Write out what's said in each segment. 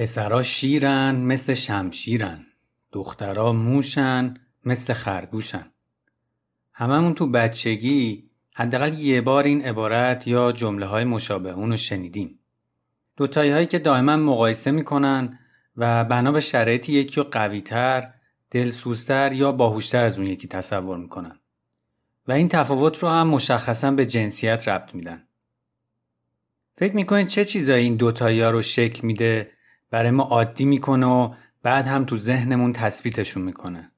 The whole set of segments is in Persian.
پسرا شیرن مثل شمشیرن، دخترا موشن مثل خرگوشن. هممون تو بچگی حداقل یه بار این عبارت یا جمله‌های مشابه اون رو شنیدیم. دوتایی هایی که دائما مقایسه میکنن و بنا به شرایط یکی رو قوی‌تر، دلسوزتر یا باهوشتر از اون یکی تصور میکنن و این تفاوت رو هم مشخصاً به جنسیت ربط میدن. فکر میکنید چه چیزایی این دوتایی ها رو شکل میده، برای ما عادی میکنه و بعد هم تو ذهنمون تثبیتشون میکنه؟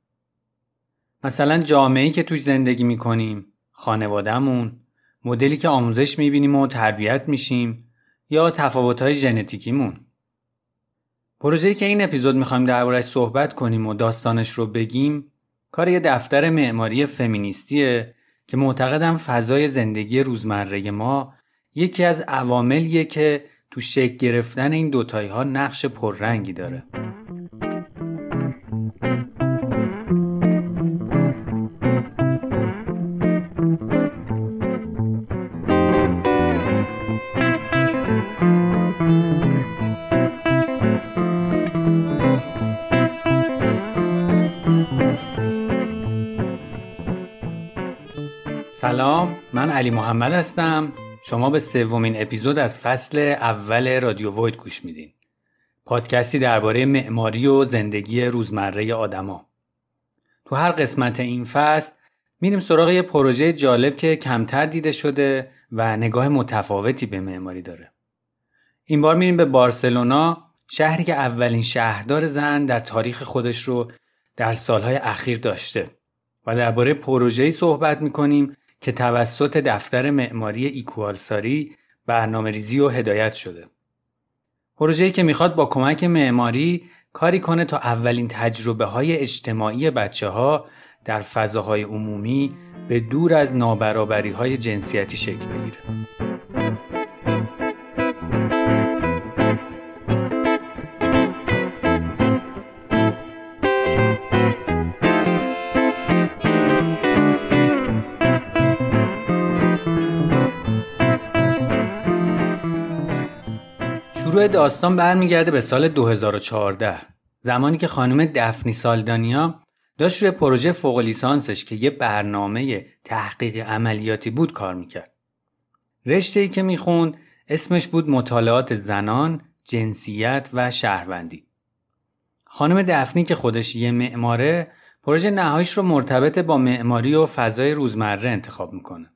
مثلا جامعه‌ای که توش زندگی میکنیم، خانوادهمون، مدلی که آموزش میبینیم و تربیت میشیم یا تفاوت‌های ژنتیکیمون. پروژه‌ای که این اپیزود میخوایم درباره‌اش صحبت کنیم و داستانش رو بگیم، کار یه دفتر معماری فمینیستیه که معتقدم فضای زندگی روزمره ما یکی از عواملیه که تو شکل گرفتن این دوتایی ها نقش پررنگی داره. سلام، من علی محمد هستم. شما به سومین اپیزود از فصل اول رادیو وید گوش میدین. پادکستی درباره معماری و زندگی روزمره آدما. تو هر قسمت این فصل میریم سراغ یه پروژه جالب که کمتر دیده شده و نگاه متفاوتی به معماری داره. این بار میریم به بارسلونا، شهری که اولین شهردار زن در تاریخ خودش رو در سالهای اخیر داشته و درباره پروژه‌ای صحبت میکنیم که توسط دفتر معماری اکوالساری برنامه‌ریزی و هدایت شده. پروژه‌ای که میخواد با کمک معماری کاری کنه تا اولین تجربه‌های اجتماعی بچه‌ها در فضاهای عمومی به دور از نابرابری‌های جنسیتی شکل بگیره. شروع داستان برمیگرده به سال 2014، زمانی که خانم دافنه سالدانیا داشت روی پروژه فوق لیسانسش که یه برنامه تحقیق عملیاتی بود کار میکرد. رشته‌ای که میخوند اسمش بود مطالعات زنان، جنسیت و شهروندی. خانم دافنه که خودش یه معماره، پروژه نهاییش رو مرتبط با معماری و فضای روزمره انتخاب میکنه.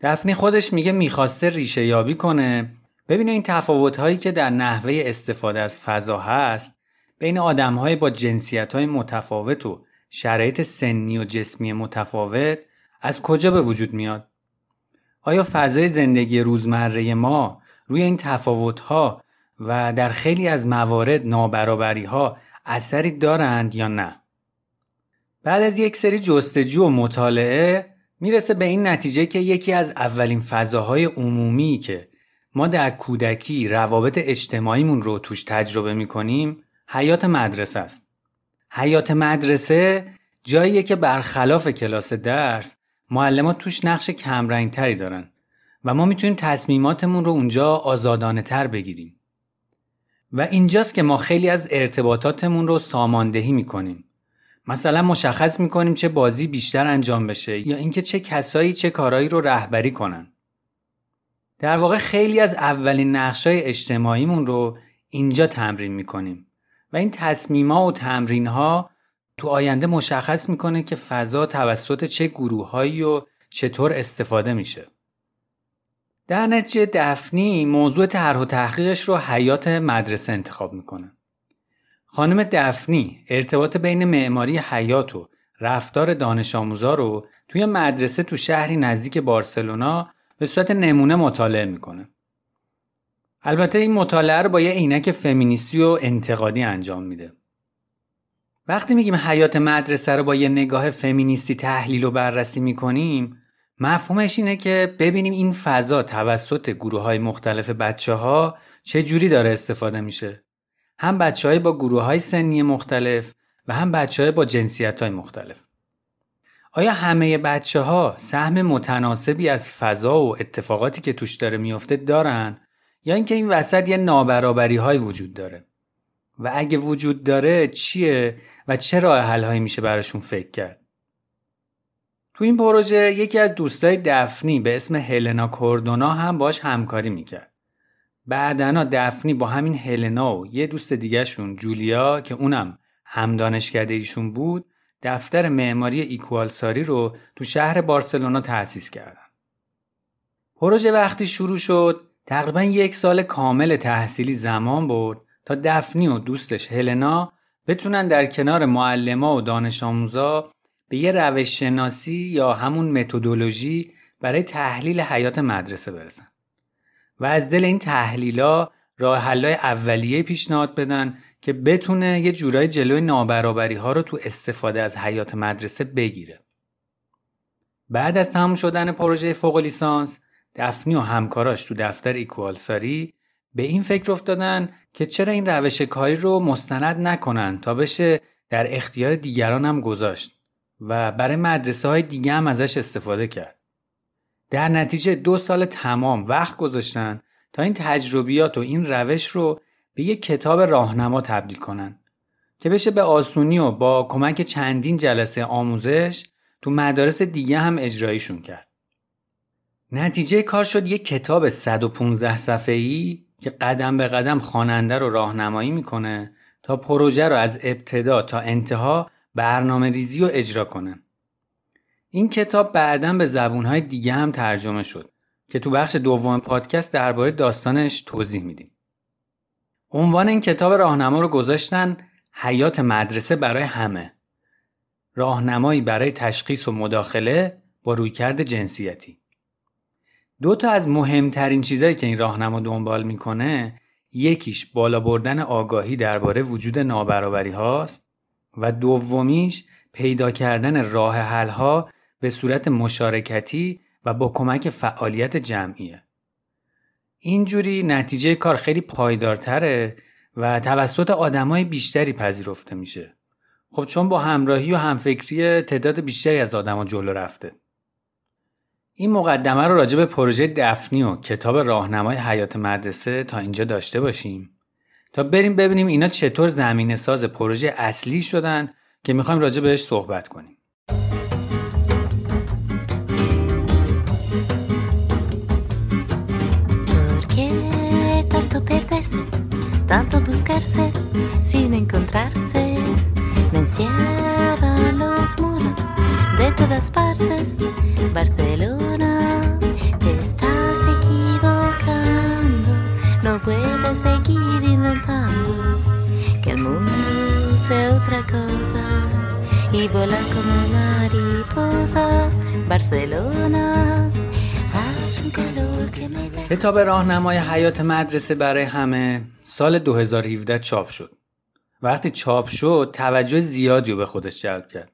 دافنه خودش میگه میخواسته ریشه یابی کنه، ببینه این تفاوت‌هایی که در نحوه استفاده از فضا هست بین آدم‌های با جنسیت‌های متفاوت و شرایط سنی و جسمی متفاوت از کجا به وجود میاد؟ آیا فضای زندگی روزمره ما روی این تفاوت‌ها و در خیلی از موارد نابرابری‌ها اثری دارند یا نه؟ بعد از یک سری جستجو و مطالعه میرسه به این نتیجه که یکی از اولین فضاهای عمومی که ما در کودکی روابط اجتماعیمون رو توش تجربه می‌کنیم، حیات مدرسه است. حیات مدرسه جاییه که برخلاف کلاس درس، معلمات توش نقش کمرنگ‌تری دارن و ما می‌تونیم تصمیماتمون رو اونجا آزادانه‌تر بگیریم. و اینجاست که ما خیلی از ارتباطاتمون رو ساماندهی می‌کنیم. مثلا مشخص می‌کنیم چه بازی بیشتر انجام بشه یا اینکه چه کسایی چه کارهایی رو رهبری کنن. در واقع خیلی از اولین نقشای اجتماعیمون رو اینجا تمرین میکنیم و این تصمیم‌ها و تمرین‌ها تو آینده مشخص میکنه که فضا توسط چه گروه‌هایی و چطور استفاده میشه. در نتیجه دافنه موضوع طرح و تحقیقش رو حیات مدرسه انتخاب میکنه. خانم دافنه ارتباط بین معماری حیات و رفتار دانش آموزا رو توی مدرسه تو شهری نزدیک بارسلونا به صورت نمونه مطالعه میکنه. البته این مطالعه رو با یه عینک فمینیستی و انتقادی انجام میده. وقتی میگیم حیات مدرسه رو با یه نگاه فمینیستی تحلیل و بررسی میکنیم، مفهومش اینه که ببینیم این فضا توسط گروه‌های مختلف بچه‌ها چه جوری داره استفاده میشه. هم بچه‌های با گروه‌های سنی مختلف و هم بچه‌های با جنسیت‌های مختلف. آیا همه بچه‌ها سهم متناسبی از فضا و اتفاقاتی که توش داره میفته دارن یا اینکه این وسط یه نابرابری های وجود داره و اگه وجود داره چیه و چه راه حل هایی میشه براشون فکر کرد. تو این پروژه یکی از دوستای دفنی به اسم هلنا کاردونا هم باش همکاری میکرد. بعدنا دفنی با همین هلنا و یه دوست دیگه‌شون جولیا که اونم هم دانشکده ایشون بود، دفتر معماری اکوالساری رو تو شهر بارسلونا تأسیس کردن. پروژه وقتی شروع شد، تقریباً 1 سال کامل تحصیلی زمان برد تا دفنی و دوستش هلنا بتونن در کنار معلم‌ها و دانش آموزا به یه روش شناسی یا همون متدولوژی برای تحلیل حیات مدرسه برسن و از دل این تحلیلا راه حل‌های اولیه پیشنهاد بدن که بتونه یه جورای جلوی نابرابری‌ها رو تو استفاده از حیات مدرسه بگیره. بعد از تموم شدن پروژه فوق لیسانس، دفنی و همکاراش تو دفتر اکوالساری به این فکر افتادن که چرا این روش کاری رو مستند نکنن تا بشه در اختیار دیگران هم گذاشت و برای مدرسه‌های دیگه هم ازش استفاده کرد. در نتیجه 2 سال تمام وقت گذاشتن تا این تجربیات و این روش رو به یک کتاب راهنما تبدیل کنن که بشه به آسونی و با کمک چندین جلسه آموزش تو مدارس دیگه هم اجرایشون کرد. نتیجه کار شد یک کتاب 115 صفحه‌ای که قدم به قدم خواننده رو راهنمایی میکنه تا پروژه رو از ابتدا تا انتها برنامه ریزی و اجرا کنه. این کتاب بعداً به زبونهای دیگه هم ترجمه شد که تو بخش دوم پادکست درباره داستانش توضیح میدیم. عنوان این کتاب راهنما رو گذاشتن حیات مدرسه برای همه. راهنمایی برای تشخیص و مداخله با رویکرد جنسیتی. 2 تا از مهمترین چیزایی که این راهنما دنبال میکنه، یکیش بالا بردن آگاهی درباره وجود نابرابری هاست و دومیش پیدا کردن راه حل ها به صورت مشارکتی و با کمک فعالیت جمعیه. اینجوری نتیجه کار خیلی پایدارتره و توسط آدمای بیشتری پذیرفته میشه. خب چون با همراهی و همفکری تعداد بیشتری از آدما جلو رفته. این مقدمه رو راجع به پروژه دفنی و کتاب راهنمای حیات مدرسه تا اینجا داشته باشیم تا بریم ببینیم اینا چطور زمینه ساز پروژه اصلی شدن که میخوایم راجع بهش صحبت کنیم. Tanto buscarse sin encontrarse me encierra los muros de todas partes Barcelona te estás equivocando no puedes seguir inventando que el mundo sea otra cosa y vola como mariposa Barcelona کتاب راهنمای حیات مدرسه برای همه سال 2017 چاپ شد. وقتی چاپ شد توجه زیادی رو به خودش جلب کرد.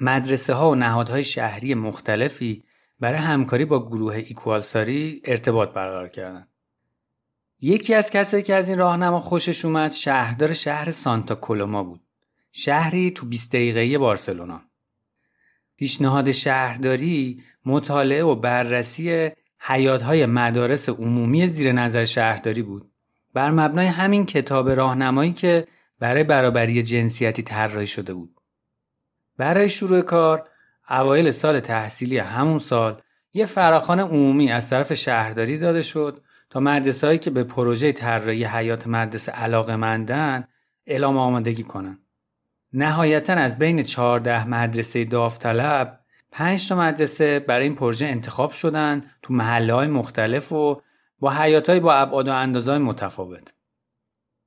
مدرسه ها و نهادهای شهری مختلفی برای همکاری با گروه اکوالساری ارتباط برقرار کردند. یکی از کسایی که از این راهنما خوشش اومد شهردار شهر سانتا کولوما بود. شهری تو 20 دقیقه‌ای بارسلونا. پیشنهاد شهرداری مطالعه و بررسی حیات‌های مدارس عمومی زیر نظر شهرداری بود. بر مبنای همین کتاب راهنمایی که برای برابری جنسیتی طراحی شده بود. برای شروع کار، اوایل سال تحصیلی همون سال، یه فراخوان عمومی از طرف شهرداری داده شد تا مدرسه‌هایی که به پروژه طراحی حیات مدرسه علاقه‌مندن اعلام آمادگی کنن. نهایتاً از بین 14 مدرسه داوطلب 5 تا مدرسه برای این پروژه انتخاب شدن تو محله‌های مختلف و با حیات‌های با ابعاد و اندازه‌های متفاوت.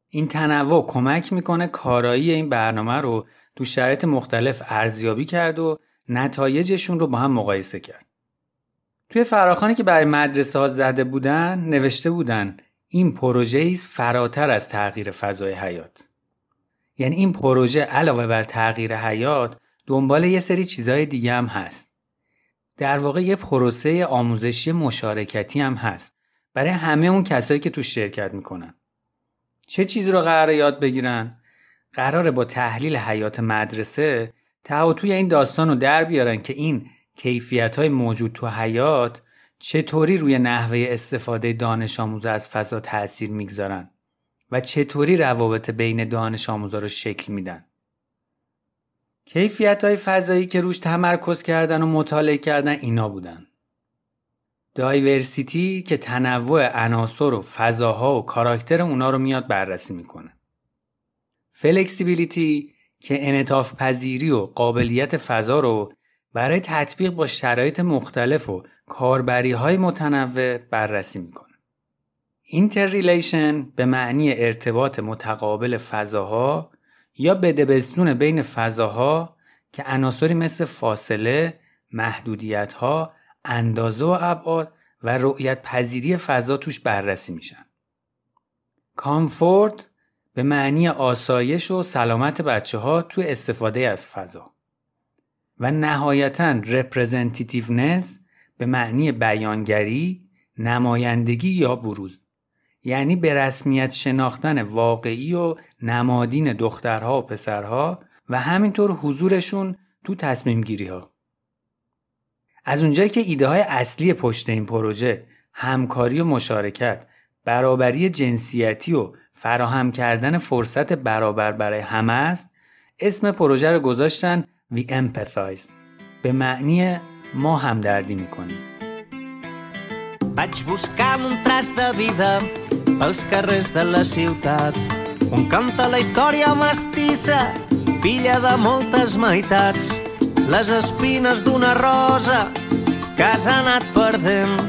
این تنوع کمک می‌کنه کارایی این برنامه رو تو شرایط مختلف ارزیابی کرد و نتایجشون رو با هم مقایسه کرد. توی فراخوانی که برای مدرسه‌ها زده بودن نوشته بودن این پروژه‌ای است فراتر از تغییر فضای حیات. یعنی این پروژه علاوه بر تغییر حیات دنبال یه سری چیزای دیگه هم هست. در واقع یه پروسه آموزشی مشارکتی هم هست برای همه اون کسایی که تو شرکت میکنن. چه چیز رو قراره یاد بگیرن؟ قراره با تحلیل حیات مدرسه تعاطی این داستان رو در بیارن که این کیفیت‌های موجود تو حیات چطوری روی نحوه استفاده دانش آموزا از فضا تأثیر میگذارن و چطوری روابط بین دانش آموزا رو شکل میدن. کیفیت‌های فضایی که روش تمرکز کردن و مطالعه کردن اینا بودن. دایورسیتی که تنوع عناصر و فضاها و کاراکتر اونا رو میاد بررسی میکنه. فلکسیبیلیتی که انعطاف پذیری و قابلیت فضا رو برای تطبیق با شرایط مختلف و کاربری‌های متنوع بررسی میکنه. اینترریلیشن به معنی ارتباط متقابل فضاها یا بدبستون بین فضاها که عناصری مثل فاصله، محدودیت‌ها، اندازه و ابعاد و رؤیت پذیری فضا توش بررسی میشن. کامفورت به معنی آسایش و سلامت بچه‌ها تو استفاده از فضا. و نهایتاً رپرزنتیتیونس به معنی بیانگری، نمایندگی یا بروز. یعنی به رسمیت شناختن واقعی و نمادین دخترها و پسرها و همینطور حضورشون تو تصمیم گیری ها. از اونجایی که ایده های اصلی پشت این پروژه همکاری و مشارکت، برابری جنسیتی و فراهم کردن فرصت برابر برای همه است، اسم پروژه رو گذاشتن We Empathize به معنی ما همدردی میکنیم. Vaig buscant un tras de vida pels carrers de la ciutat. Un canta la història mestissa, filla de moltes meitats. Les espines d'una rosa que has anat perdent.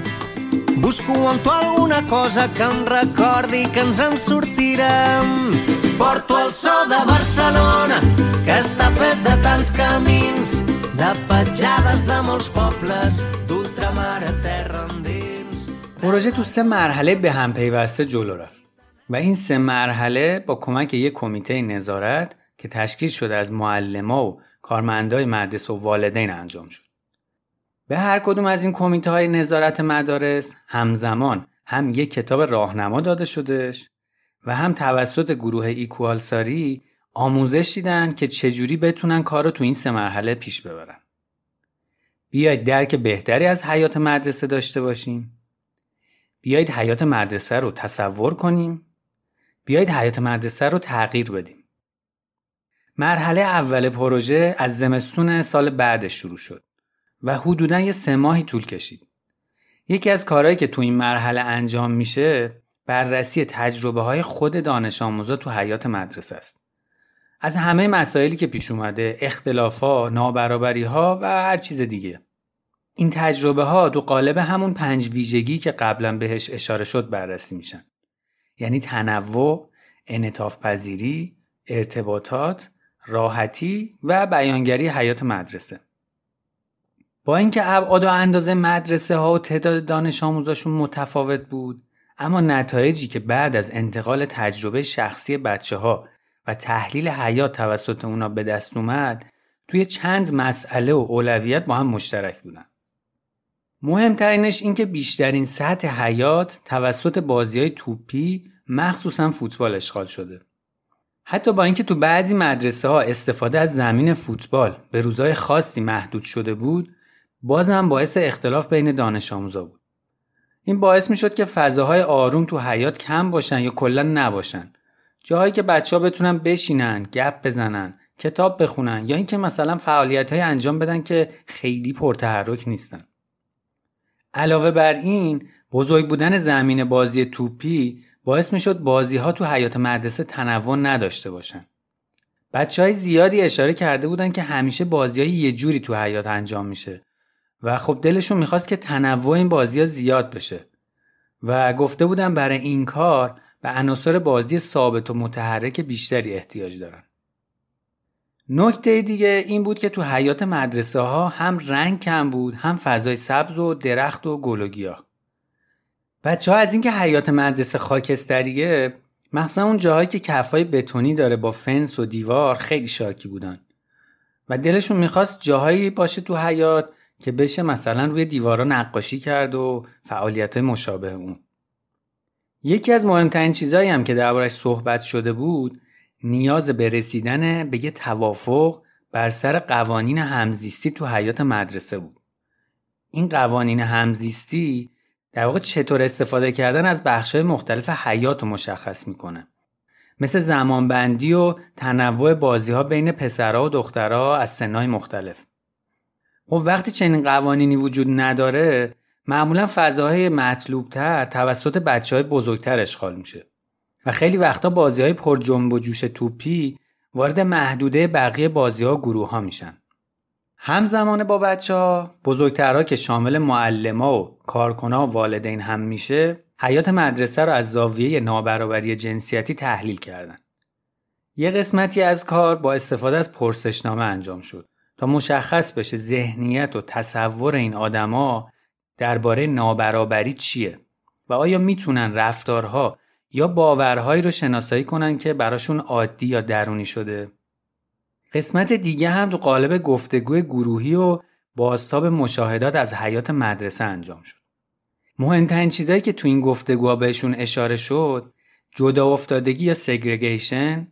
Busco amb tu alguna cosa que em recordi que ens en sortirem. Porto el so de Barcelona, que està fet de tants camins, de petjades de molts pobles, d'ultramar a terra endins. پروژه تو 3 مرحله به هم پیوسته جلو رفت و این 3 مرحله با کمک یک کمیته نظارت که تشکیل شده از معلم‌ها و کارمندای مدرسه و والدین انجام شد. به هر کدوم از این کمیته‌های نظارت مدارس همزمان هم یک کتاب راهنما داده شدش و هم توسط گروه اکوالساری آموزش دیدن که چجوری بتونن کارو تو این 3 مرحله پیش ببرن. بیاید درک بهتری از حیات مدرسه داشته باشیم. بیایید حیات مدرسه رو تصور کنیم. بیایید حیات مدرسه رو تغییر بدیم. مرحله اول پروژه از زمستون سال بعد شروع شد و حدوداً 3 ماهی طول کشید. یکی از کارهایی که تو این مرحله انجام میشه بررسی تجربه‌های خود دانش آموزا تو حیات مدرسه است. از همه مسائلی که پیش اومده، اختلاف‌ها، نابرابری‌ها و هر چیز دیگه. این تجربه ها تو قالب همون 5 ویژگی که قبلا بهش اشاره شد بررسی میشن. یعنی تنوع، انعطاف پذیری، ارتباطات، راحتی و بیانگری حیات مدرسه. با اینکه ابعاد و اندازه مدرسه ها و تعداد دانش آموزاشون متفاوت بود، اما نتایجی که بعد از انتقال تجربه شخصی بچه ها و تحلیل حیات توسط اونا به دست اومد، توی چند مسئله و اولویت با هم مشترک بودن. مهمترینش این که بیشترین سطح حیات توسط بازی‌های توپی مخصوصاً فوتبال اشغال شده. حتی با اینکه تو بعضی مدرسه‌ها استفاده از زمین فوتبال به روزهای خاصی محدود شده بود، باز هم باعث اختلاف بین دانش آموزا بود. این باعث می‌شد که فضاهای آروم تو حیات کم باشن یا کلاً نباشن. جاهایی که بچه‌ها بتونن بشینن، گپ بزنن، کتاب بخونن یا اینکه مثلا فعالیت‌های انجام بدن که خیلی پرتحرک نیستن. علاوه بر این، بزرگ بودن زمین بازی توپی باعث می‌شد بازی‌ها تو حیات مدرسه تنوع نداشته باشن. بچه‌های زیادی اشاره کرده بودن که همیشه بازی‌های یه جوری تو حیات انجام میشه و خب دلشون می‌خواست که تنوع این بازی‌ها زیاد بشه و گفته بودن برای این کار به عناصر بازی ثابت و متحرک بیشتری احتیاج دارن. نکته دیگه این بود که تو حیات مدرسه ها هم رنگ کم بود، هم فضای سبز و درخت و گل و گیاه. بچه ها از اینکه حیات مدرسه خاکستریه، مخصوصا اون جاهایی که کفای بتونی داره با فنس و دیوار، خیلی شاکی بودن و دلشون میخواست جاهایی باشه تو حیات که بشه مثلا روی دیوارا نقاشی کرد و فعالیت‌های مشابه اون. یکی از مهمترین چیزایی هم که دربارش صحبت شده بود، نیاز به رسیدن به یه توافق بر سر قوانین همزیستی تو حیات مدرسه بود. این قوانین همزیستی در واقع چطور استفاده کردن از بخش‌های مختلف حیات رو مشخص می‌کنه، مثل زمانبندی و تنوع بازی‌ها بین پسرها و دخترها از سن‌های مختلف. و وقتی چنین قوانینی وجود نداره، معمولا فضاهای مطلوب‌تر توسط بچه‌های بزرگتر اشغال میشه و خیلی وقتا بازی‌های پر جنب و جوش توپی وارد محدوده بقیه بازی‌ها و گروه‌ها میشن. همزمان با بچه‌ها، بزرگترها که شامل معلم‌ها و کارکن‌ها و والدین هم میشه، حیات مدرسه رو از زاویه نابرابری جنسیتی تحلیل کردن. یه قسمتی از کار با استفاده از پرسشنامه انجام شد تا مشخص بشه ذهنیت و تصور این آدم‌ها درباره نابرابری چیه و آیا میتونن رفتارها یا باورهایی رو شناسایی کنن که براشون عادی یا درونی شده. قسمت دیگه هم تو قالب گفتگوی گروهی و بازتاب مشاهدات از حیات مدرسه انجام شد. مهمترین چیزایی که تو این گفتگوها بهشون اشاره شد، جدا افتادگی یا سگرگیشن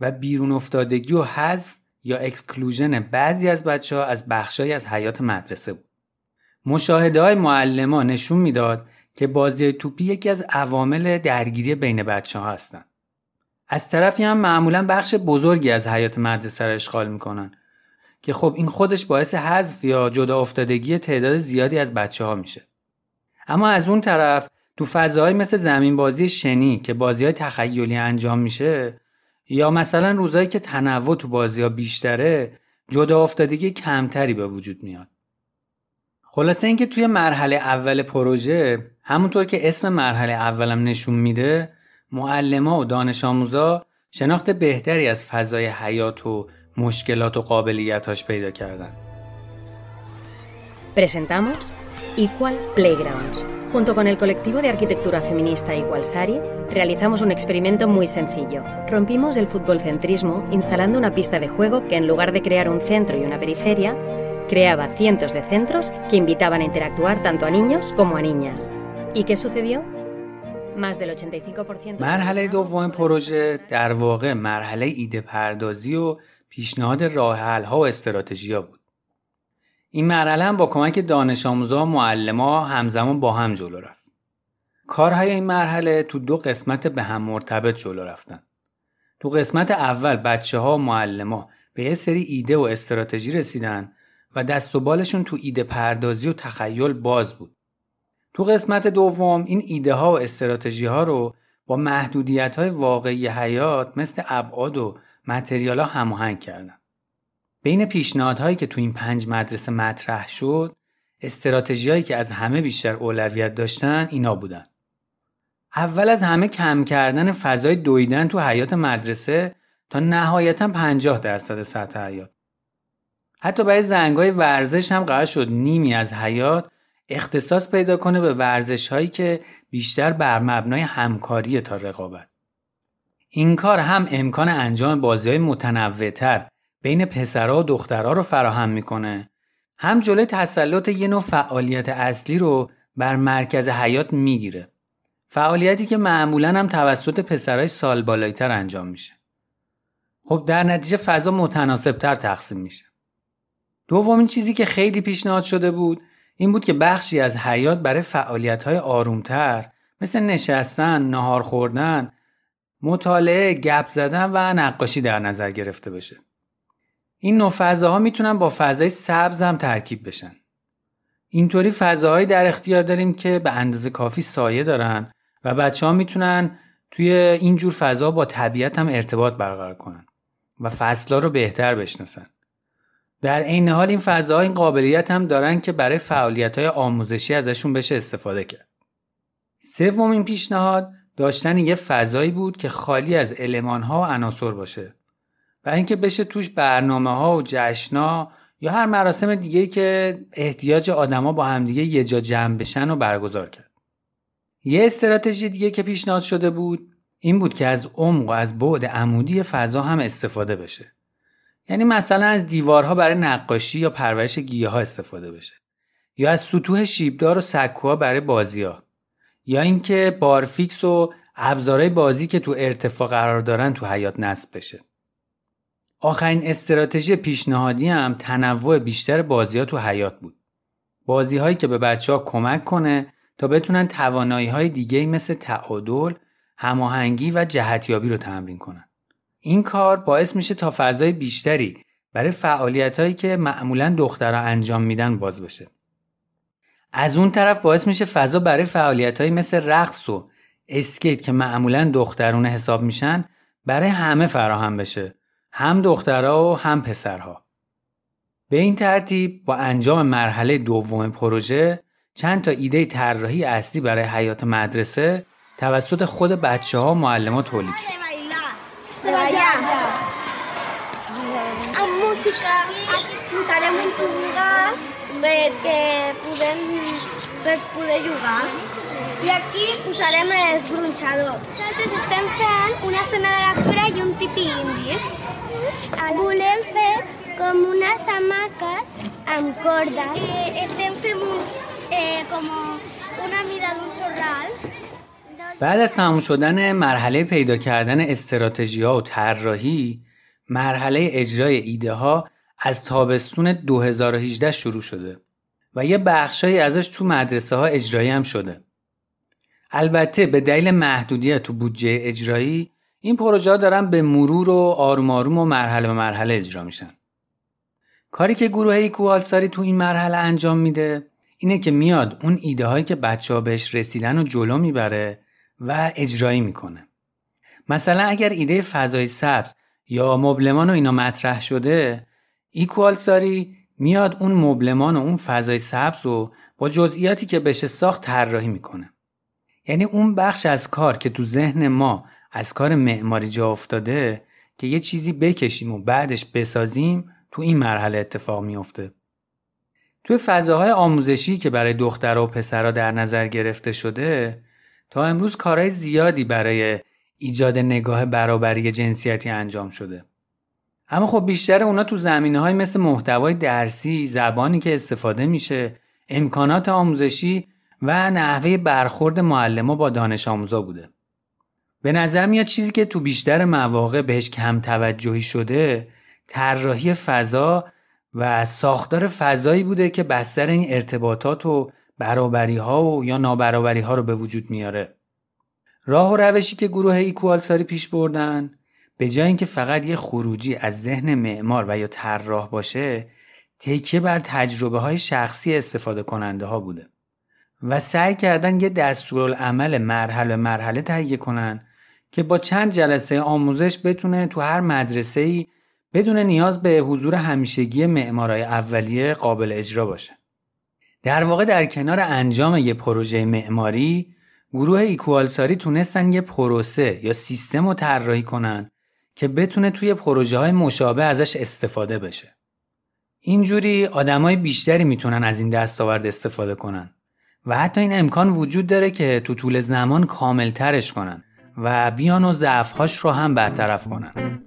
و بیرون افتادگی و حذف یا اکسکلوژن بعضی از بچه‌ها از بخشایی از حیات مدرسه بود. مشاهده‌های معلم‌ها نشون میداد که بازی توپی یکی از عوامل درگیری بین بچه‌ها هستن. از طرفی هم معمولاً بخش بزرگی از حیات مدرسه را اشغال می‌کنن که خب این خودش باعث حذف یا جدا افتادگی تعداد زیادی از بچه‌ها میشه. اما از اون طرف تو فضاهایی مثل زمین بازی شنی که بازی‌های تخیلی انجام میشه یا مثلا روزایی که تنوع تو بازی‌ها بیشتره، جدا افتادگی کمتری به وجود میاد. خلاصه اینکه توی مرحله اول پروژه، همونطور که اسم مرحله اولم نشون میده، معلم‌ها و دانش آموزا شناخت بهتری از فضای حیات و مشکلات و قابلیت‌هاش پیدا کردن. Presentamos Equal Playgrounds. Junto con el colectivo de arquitectura feminista Igualsari, realizamos un experimento muy sencillo. Rompimos el futbolcentrismo instalando una pista de juego que en lugar de crear un centro y una periferia, creaba cientos de centros que invitaban a interactuar tanto a niños como a niñas. ¿Y qué sucedió? Más del 85% مرحله دوم پروژه در واقع مرحله ایده پردازی و پیشنهاد راه حل‌ها و استراتژی‌ها بود. این مرحله هم با کمک دانش آموزا و معلم‌ها همزمان با هم جلو رفت. کارهای این مرحله تو دو قسمت به هم مرتبط جلو رفتن. تو قسمت اول بچه‌ها و معلم‌ها به یه سری ایده و استراتژی رسیدن و دست و بالشون تو ایده پردازی و تخیل باز بود. تو قسمت دوم این ایده ها و استراتژی ها رو با محدودیت های واقعی حیات مثل ابعاد و متریال ها هماهنگ کردن. بین پیشنهادهایی که تو این 5 مدرسه مطرح شد، استراتژی هایی که از همه بیشتر اولویت داشتن اینا بودن. اول از همه کم کردن فضای دویدن تو حیات مدرسه تا نهایتاً 50% سطح حیات. حتی برای زنگای ورزش هم قرار شد نیمی از حیات اختصاص پیدا کنه به ورزش‌هایی که بیشتر بر مبنای همکاری تا رقابت. این کار هم امکان انجام بازی‌های متنوع‌تر بین پسرها و دخترها رو فراهم می‌کنه، هم جلوی تسلط یه نوع فعالیت اصلی رو بر مرکز حیات می‌گیره. فعالیتی که معمولاً هم توسط پسرهای سال بالایی‌تر انجام میشه. خب در نتیجه فضا متناسب‌تر تقسیم میشه. دومین چیزی که خیلی پیشنهاد شده بود این بود که بخشی از حیات برای فعالیت‌های آرومتر مثل نشستن، نهار خوردن، مطالعه، گپ زدن و نقاشی در نظر گرفته بشه. این نوع فضاها میتونن با فضای سبز هم ترکیب بشن. اینطوری فضاهایی در اختیار داریم که به اندازه کافی سایه دارن و بچه‌ها میتونن توی این جور فضا با طبیعت هم ارتباط برقرار کنن و فصل‌ها رو بهتر بشناسن. در این حال این فضاها این قابلیت هم دارن که برای فعالیت‌های آموزشی ازشون بشه استفاده کرد. سومین پیشنهاد داشتن یه فضایی بود که خالی از المان‌ها و عناصر باشه. برای اینکه بشه توش برنامه‌ها و جشن‌ها یا هر مراسم دیگه‌ای که احتیاج آدم‌ها با همدیگه یه جا جمع بشن و برگزار کرد. یه استراتژی دیگه که پیشنهاد شده بود این بود که از عمق و از بعد عمودی فضا هم استفاده بشه. یعنی مثلا از دیوارها برای نقاشی یا پرورش گیاها استفاده بشه، یا از سطوح شیبدار و سکوها برای بازی‌ها، یا اینکه بارفیکس و ابزارهای بازی که تو ارتفاع قرار دارن تو حیات نصب بشه. آخرین استراتژی پیشنهادی هم تنوع بیشتر بازی‌ها تو حیات بود. بازی‌هایی که به بچه‌ها کمک کنه تا بتونن توانایی‌های دیگه‌ای مثل تعادل، هماهنگی و جهتیابی رو تمرین کنن. این کار باعث میشه تا فضای بیشتری برای فعالیت‌هایی که معمولاً دخترها انجام میدن باز بشه. از اون طرف باعث میشه فضا برای فعالیت‌هایی مثل رقص و اسکیت که معمولاً دخترونه حساب میشن برای همه فراهم بشه، هم دخترها و هم پسرها. به این ترتیب با انجام مرحله دوم پروژه، چند تا ایده طراحی اصلی برای حیات مدرسه توسط خود بچه‌ها و معلم‌ها تولید شد. Y aquí usaremos el desbrunchador. Nosaltres estem fent una zona de lectura i un tipi indi. Volem fer com unes hamaques amb corda. Estem fent com una mida d'un sorral. بعد از تمام شدن مرحله پیدا کردن استراتژی‌ها و طراحی، مرحله اجرای ایده‌ها از تابستون 2018 شروع شده و یه بخشی ازش تو مدرسه‌ها اجرایی هم شده. البته به دلیل محدودیت تو بودجه اجرایی این پروژه‌ها دارن به مرور و آروم آروم و مرحله به مرحله اجرا میشن. کاری که گروه اکوالساری تو این مرحله انجام میده اینه که میاد اون ایده هایی که بچه‌ها بهش رسیدن رو جلو میبره و اجرایی میکنه. مثلا اگر ایده فضای سبز یا مبلمان و اینا مطرح شده، اکوالساری میاد اون مبلمان و اون فضای سبز رو با جزئیاتی که بهش ساخت طراحی میکنه. یعنی اون بخش از کار که تو ذهن ما از کار معماری جا افتاده که یه چیزی بکشیم و بعدش بسازیم تو این مرحله اتفاق میفته. توی فضاهای آموزشی که برای دخترها و پسرها در نظر گرفته شده، تا امروز کارهای زیادی برای ایجاد نگاه برابری جنسیتی انجام شده. اما خب بیشتر اونا تو زمینه‌های مثل محتوای درسی، زبانی که استفاده میشه، امکانات آموزشی و نحوه برخورد معلم‌ها با دانش آموزا بوده. به نظر میاد چیزی که تو بیشتر مواقع بهش کم توجهی شده، طراحی فضا و ساختار فضایی بوده که بستر این ارتباطات و برابری‌ها و یا نابرابری‌ها رو به وجود میاره. راه و روشی که گروه اکوالساری پیش بردن، به جای اینکه فقط یه خروجی از ذهن معمار و یا طراح باشه، تکیه بر تجربه‌های شخصی استفاده کننده‌ها بوده. و سعی کردن یه دستورالعمل مرحله مرحله تهیه کنن که با چند جلسه آموزش بتونه تو هر مدرسه‌ای بدون نیاز به حضور همیشگی معمارای اولیه قابل اجرا باشه. در واقع در کنار انجام یه پروژه معماری، گروه اکوالساری تونستن یه پروسه یا سیستم رو طراحی کنن که بتونه توی پروژه‌های مشابه ازش استفاده بشه. اینجوری آدمای بیشتری میتونن از این دستاورد استفاده کنن. و حتی این امکان وجود داره که تو طول زمان کامل ترش کنن و بیان و ضعف‌هاش رو هم برطرف کنن.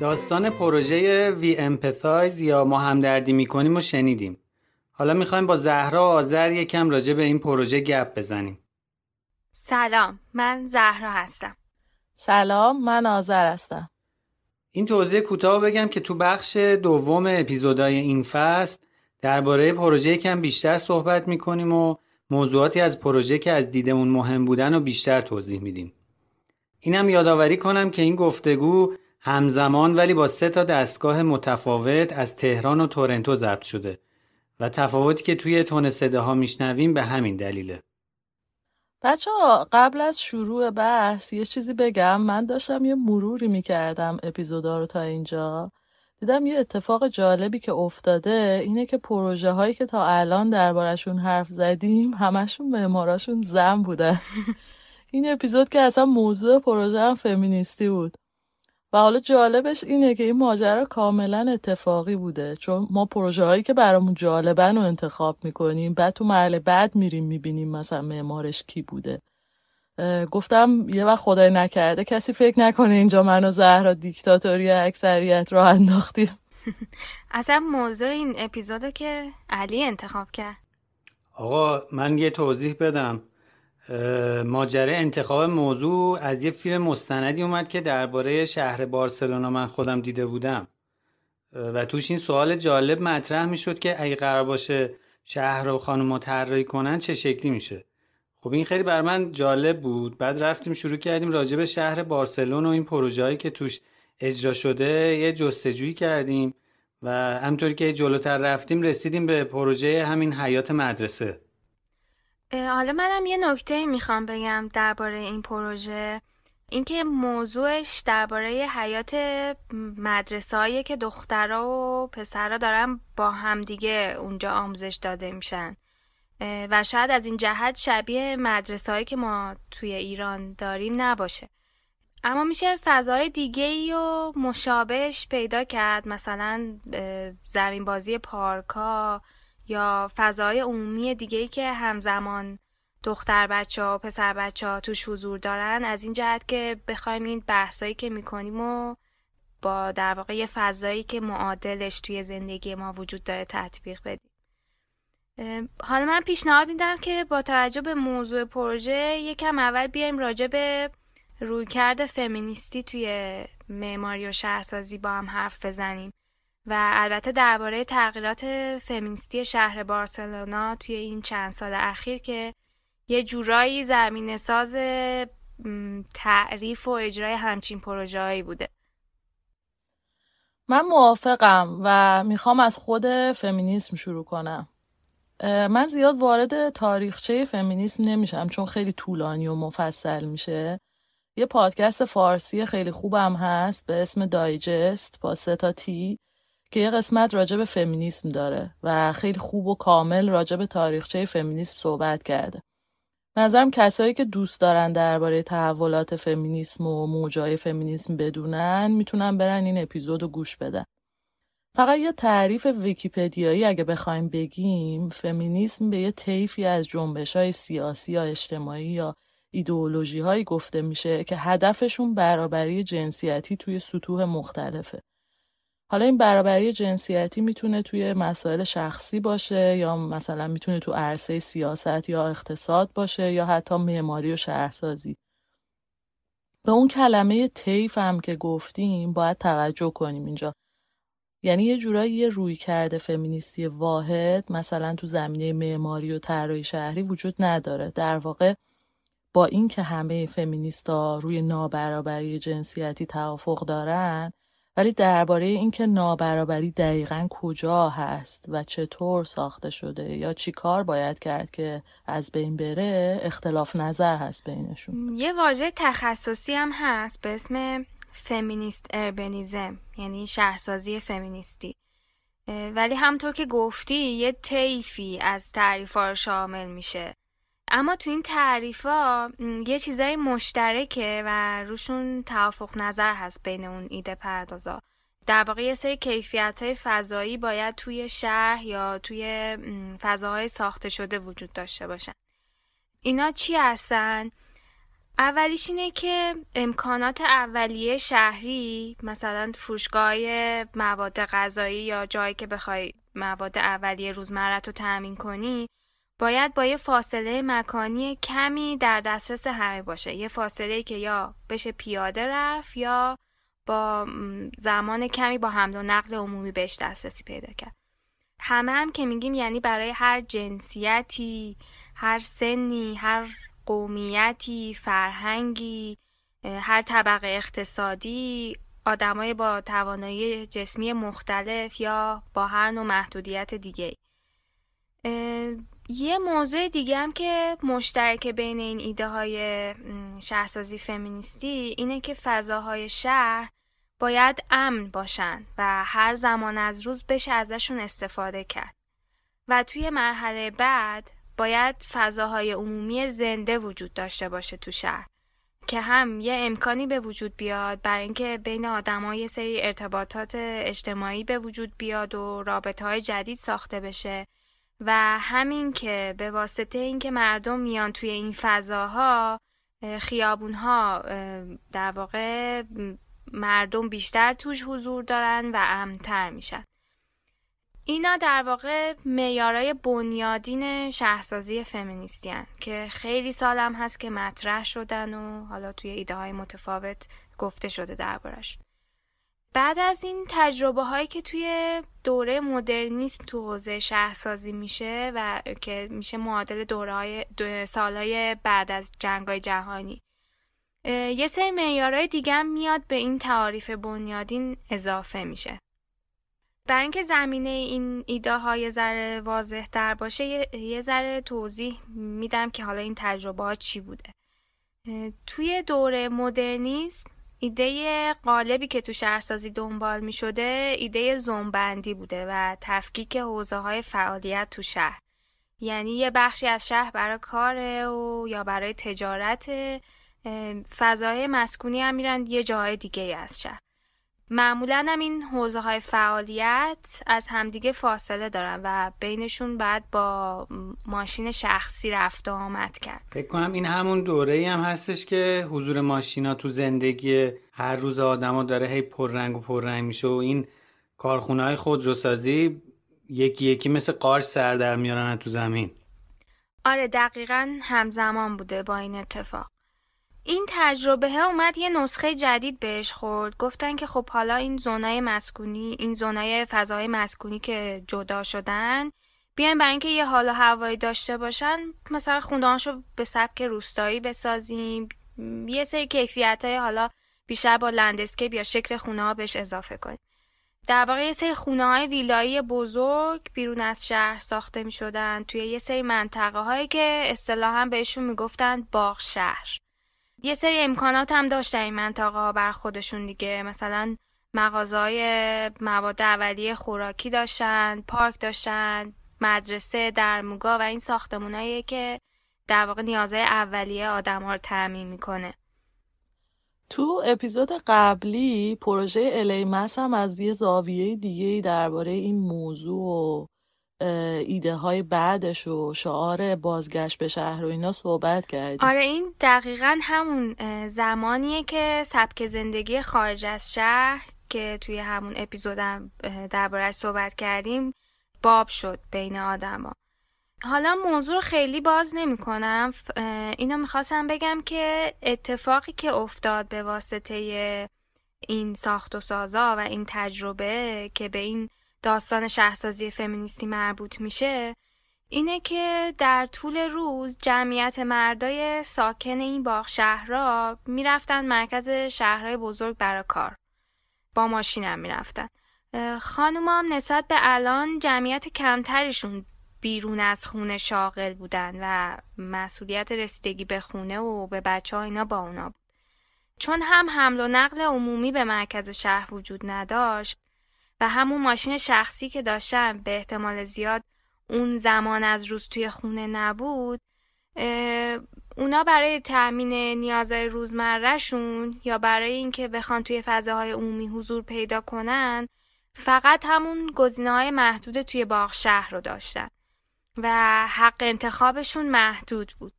داستان پروژه وی امپاتایز یا ما همدردی میکنیم و شنیدیم. حالا میخوایم با زهرا و آذر یکم راجع به این پروژه گپ بزنیم. سلام، من زهرا هستم. سلام، من آذر هستم. این توضیح کوتاه بگم که تو بخش دوم اپیزودهای این فصل درباره پروژه یکم بیشتر صحبت میکنیم و موضوعاتی از پروژه که از دید اون مهم بودن و بیشتر توضیح میدیم. اینم یادآوری کنم که این گفتگو همزمان ولی با 3 دستگاه متفاوت از تهران و تورنتو ضبط شده و تفاوتی که توی تون صداها میشنویم به همین دلیله. بچه‌ها، قبل از شروع بحث یه چیزی بگم. من داشتم یه مروری میکردم اپیزودا رو تا اینجا، دیدم یه اتفاق جالبی که افتاده اینه که پروژه هایی که تا الان دربارشون حرف زدیم همشون معماراشون زن بودن. این اپیزود که اصلا موضوع پروژه هم فمینیستی بود. و حالا جالبش اینه که این ماجرا کاملا اتفاقی بوده، چون ما پروژه هایی که برامون جالبن رو انتخاب میکنیم، بعد تو مرحله بعد میریم میبینیم مثلا معمارش کی بوده. گفتم یه وقت خدای نکرده کسی فکر نکنه اینجا من و زهرا دیکتاتوری اکثریت رو انداختیم. اصلا موضوع این اپیزودو که علی انتخاب کرد. آقا من یه توضیح بدم. ماجرای انتخاب موضوع از یه فیلم مستندی اومد که درباره شهر بارسلونا من خودم دیده بودم و توش این سوال جالب مطرح میشد که اگه قرار باشه شهر رو خانم‌ها طراحی کنن چه شکلی میشه. خب این خیلی بر من جالب بود. بعد رفتیم شروع کردیم راجع به شهر بارسلونا و این پروژه‌ای که توش اجرا شده یه جستجویی کردیم و همونطوری که جلوتر رفتیم رسیدیم به پروژه همین حیات مدرسه. حالا منم یه نکته میخوام بگم درباره این پروژه، اینکه موضوعش درباره حیات مدرسه‌ایه که دخترها و پسرها دارن با هم دیگه اونجا آموزش داده میشن و شاید از این جهت شبیه مدرسه‌ای که ما توی ایران داریم نباشه، اما میشه فضای دیگه‌ای و مشابهش پیدا کرد، مثلا زمین بازی پارک‌ها یا فضای عمومی دیگه‌ای که همزمان دختر بچه‌ها و پسر بچه‌ها توش حضور دارن، از این جهت که بخوایم این بحثایی که می‌کنیم و با در واقع یه فضایی که معادلش توی زندگی ما وجود داره تطبیق بدیم. حالا من پیشنهاد میدم که با توجه به موضوع پروژه یکم اول بیایم راجع به رویکرد فمینیستی توی معماری و شهرسازی با هم حرف بزنیم و البته درباره تغییرات فمینیستی شهر بارسلونا توی این چند سال اخیر که یه جورایی زمینه‌ساز تعریف و اجرای همچین پروژه‌ای بوده. من موافقم و میخوام از خود فمینیسم شروع کنم. من زیاد وارد تاریخچه فمینیسم نمیشم چون خیلی طولانی و مفصل میشه. یه پادکست فارسی خیلی خوبم هست به اسم دایجست با 3 تا تی که یه قسمت راجع به فمینیسم داره و خیلی خوب و کامل راجع به تاریخچه فمینیسم صحبت کرده. به نظرم کسایی که دوست دارن درباره تحولات فمینیسم و موجای فمینیسم بدونن میتونن برن این اپیزودو گوش بدن. فقط یه تعریف ویکی‌پدیایی اگه بخوایم بگیم، فمینیسم به یه طیفی از جنبش‌های سیاسی یا اجتماعی یا ایدئولوژی‌هایی گفته میشه که هدفشون برابری جنسیتی توی سطوح مختلفه. حالا این برابری جنسیتی میتونه توی مسائل شخصی باشه یا مثلا میتونه تو عرصه سیاست یا اقتصاد باشه یا حتی معماری و شهرسازی. به اون کلمه طیف هم که گفتیم باید توجه کنیم اینجا. یعنی یه جورایی یه رویکرد فمینیستی واحد مثلا تو زمینه معماری و طراحی شهری وجود نداره. در واقع با این که همه فمینیستا روی نابرابری جنسیتی توافق دارن، ولی درباره این که نابرابری دقیقاً کجا هست و چطور ساخته شده یا چی کار باید کرد که از بین بره اختلاف نظر هست بینشون. یه واژه تخصصی هم هست به اسم فمینیست اربنیزم، یعنی شهرسازی فمینیستی، ولی همطور که گفتی یه طیفی از تعریف‌ها رو شامل میشه، اما تو این تعریف‌ها یه چیزای مشترکه و روشون توافق نظر هست بین اون ایده پردازا. در واقع یه سری کیفیت‌های فضایی باید توی شهر یا توی فضاهای ساخته شده وجود داشته باشن. اینا چی هستن؟ اولیش اینه که امکانات اولیه شهری، مثلا فروشگاه مواد غذایی یا جایی که بخوای مواد اولیه روزمره‌ت رو تأمین کنی، باید با یه فاصله مکانی کمی در دسترس همه باشه. یه فاصله که یا بشه پیاده رفت یا با زمان کمی با حمل و نقل عمومی بهش دسترسی پیدا کرد. همه هم که میگیم یعنی برای هر جنسیتی، هر سنی، هر قومیتی، فرهنگی، هر طبقه اقتصادی، آدمای با توانایی جسمی مختلف یا با هر نوع محدودیت دیگه. یه موضوع دیگه هم که مشترک بین این ایده های شهرسازی فمینیستی اینه که فضاهای شهر باید امن باشن و هر زمان از روز بشه ازشون استفاده کرد و توی مرحله بعد باید فضاهای عمومی زنده وجود داشته باشه تو شهر که هم یه امکانی به وجود بیاد برای اینکه بین آدم‌ها یه سری ارتباطات اجتماعی به وجود بیاد و رابطه‌های جدید ساخته بشه و همین که به واسطه اینکه مردم میان توی این فضاها خیابون‌ها در واقع مردم بیشتر توش حضور دارن و امن‌تر میشن. اینا در واقع معیارای بنیادین شهرسازی فمینیستی هن که خیلی سالم هست که مطرح شدن و حالا توی ایده های متفاوت گفته شده دربارش. بعد از این تجربه هایی که توی دوره مدرنیسم تو حوزه شهرسازی میشه و که میشه معادل سالهای بعد از جنگ‌های جهانی، یه سری معیارای دیگه میاد به این تعاریف بنیادین اضافه میشه. برای اینکه زمینه این ایده ها یه ذره واضح تر باشه یه ذره توضیح میدم که حالا این تجربه ها چی بوده. توی دوره مدرنیسم ایده قالبی که تو شهرسازی دنبال می شده ایده زونبندی بوده و تفکیک حوزه های فعالیت تو شهر. یعنی یه بخشی از شهر برای کاره و یا برای تجارت، فضای مسکونی هم میرن یه جای دیگه از شهر. معمولاً هم این حوزه های فعالیت از همدیگه فاصله دارن و بینشون بعد با ماشین شخصی رفت و آمد کرد. فکر کنم این همون دوره‌ای هم هستش که حضور ماشینا تو زندگی هر روز آدما داره هی پررنگ و پررنگ میشه و این کارخونه‌های خودروسازی یکی یکی مثل قارچ سر در میارن تو زمین. آره دقیقاً همزمان بوده با این اتفاق. این تجربه ها اومد یه نسخه جدید بهش خورد. گفتن که خب حالا این زونای فضای مسکونی که جدا شدن، بیایم برای اینکه یه حال و هوایی داشته باشن مثلا خونده‌هاشو به سبک روستایی بسازیم، یه سری کیفیت‌های حالا بیشتر با لندسکیپ یا شکل خونه‌ها بهش اضافه کنیم. در واقع یه سری خونه‌های ویلایی بزرگ بیرون از شهر ساخته می‌شدن توی یه سری مناطقی که اصطلاحاً بهشون می‌گفتن باغ شهر. یه سری امکانات هم داشتن این منطقه‌ها بر خودشون دیگه، مثلا مغازه‌های مواد اولیه خوراکی داشتن، پارک داشتن، مدرسه، درموگاه و این ساختمونایی که در واقع نیازهای اولیه آدم‌ها رو تامین می‌کنه. تو اپیزود قبلی پروژه الیماس هم از یه زاویه دیگه‌ای درباره این موضوع و ایده های بعدش و شعار بازگشت به شهر و اینا صحبت کردیم. آره این دقیقاً همون زمانیه که سبک زندگی خارج از شهر که توی همون اپیزودم درباره‌اش صحبت کردیم باب شد بین آدما. حالا موضوع خیلی باز نمی‌کنم، اینو می‌خواستم بگم که اتفاقی که افتاد به واسطه این ساخت و سازا و این تجربه که به این داستان شهرسازی فمینیستی مربوط میشه اینه که در طول روز جمعیت مردای ساکن این باغ شهرها میرفتن مرکز شهرهای بزرگ برای کار، با ماشین هم میرفتن. خانوما هم نسبت به الان جمعیت کمترشون بیرون از خونه شاغل بودن و مسئولیت رسیدگی به خونه و به بچه ها اینا با اونا بود. چون هم حمل و نقل عمومی به مرکز شهر وجود نداشت و همون ماشین شخصی که داشتم به احتمال زیاد اون زمان از روز توی خونه نبود، اونا برای تأمین نیازهای روزمرهشون یا برای اینکه بخوان توی فضاهای عمومی حضور پیدا کنن فقط همون گزینه‌های محدود توی باغ شهر رو داشتن و حق انتخابشون محدود بود.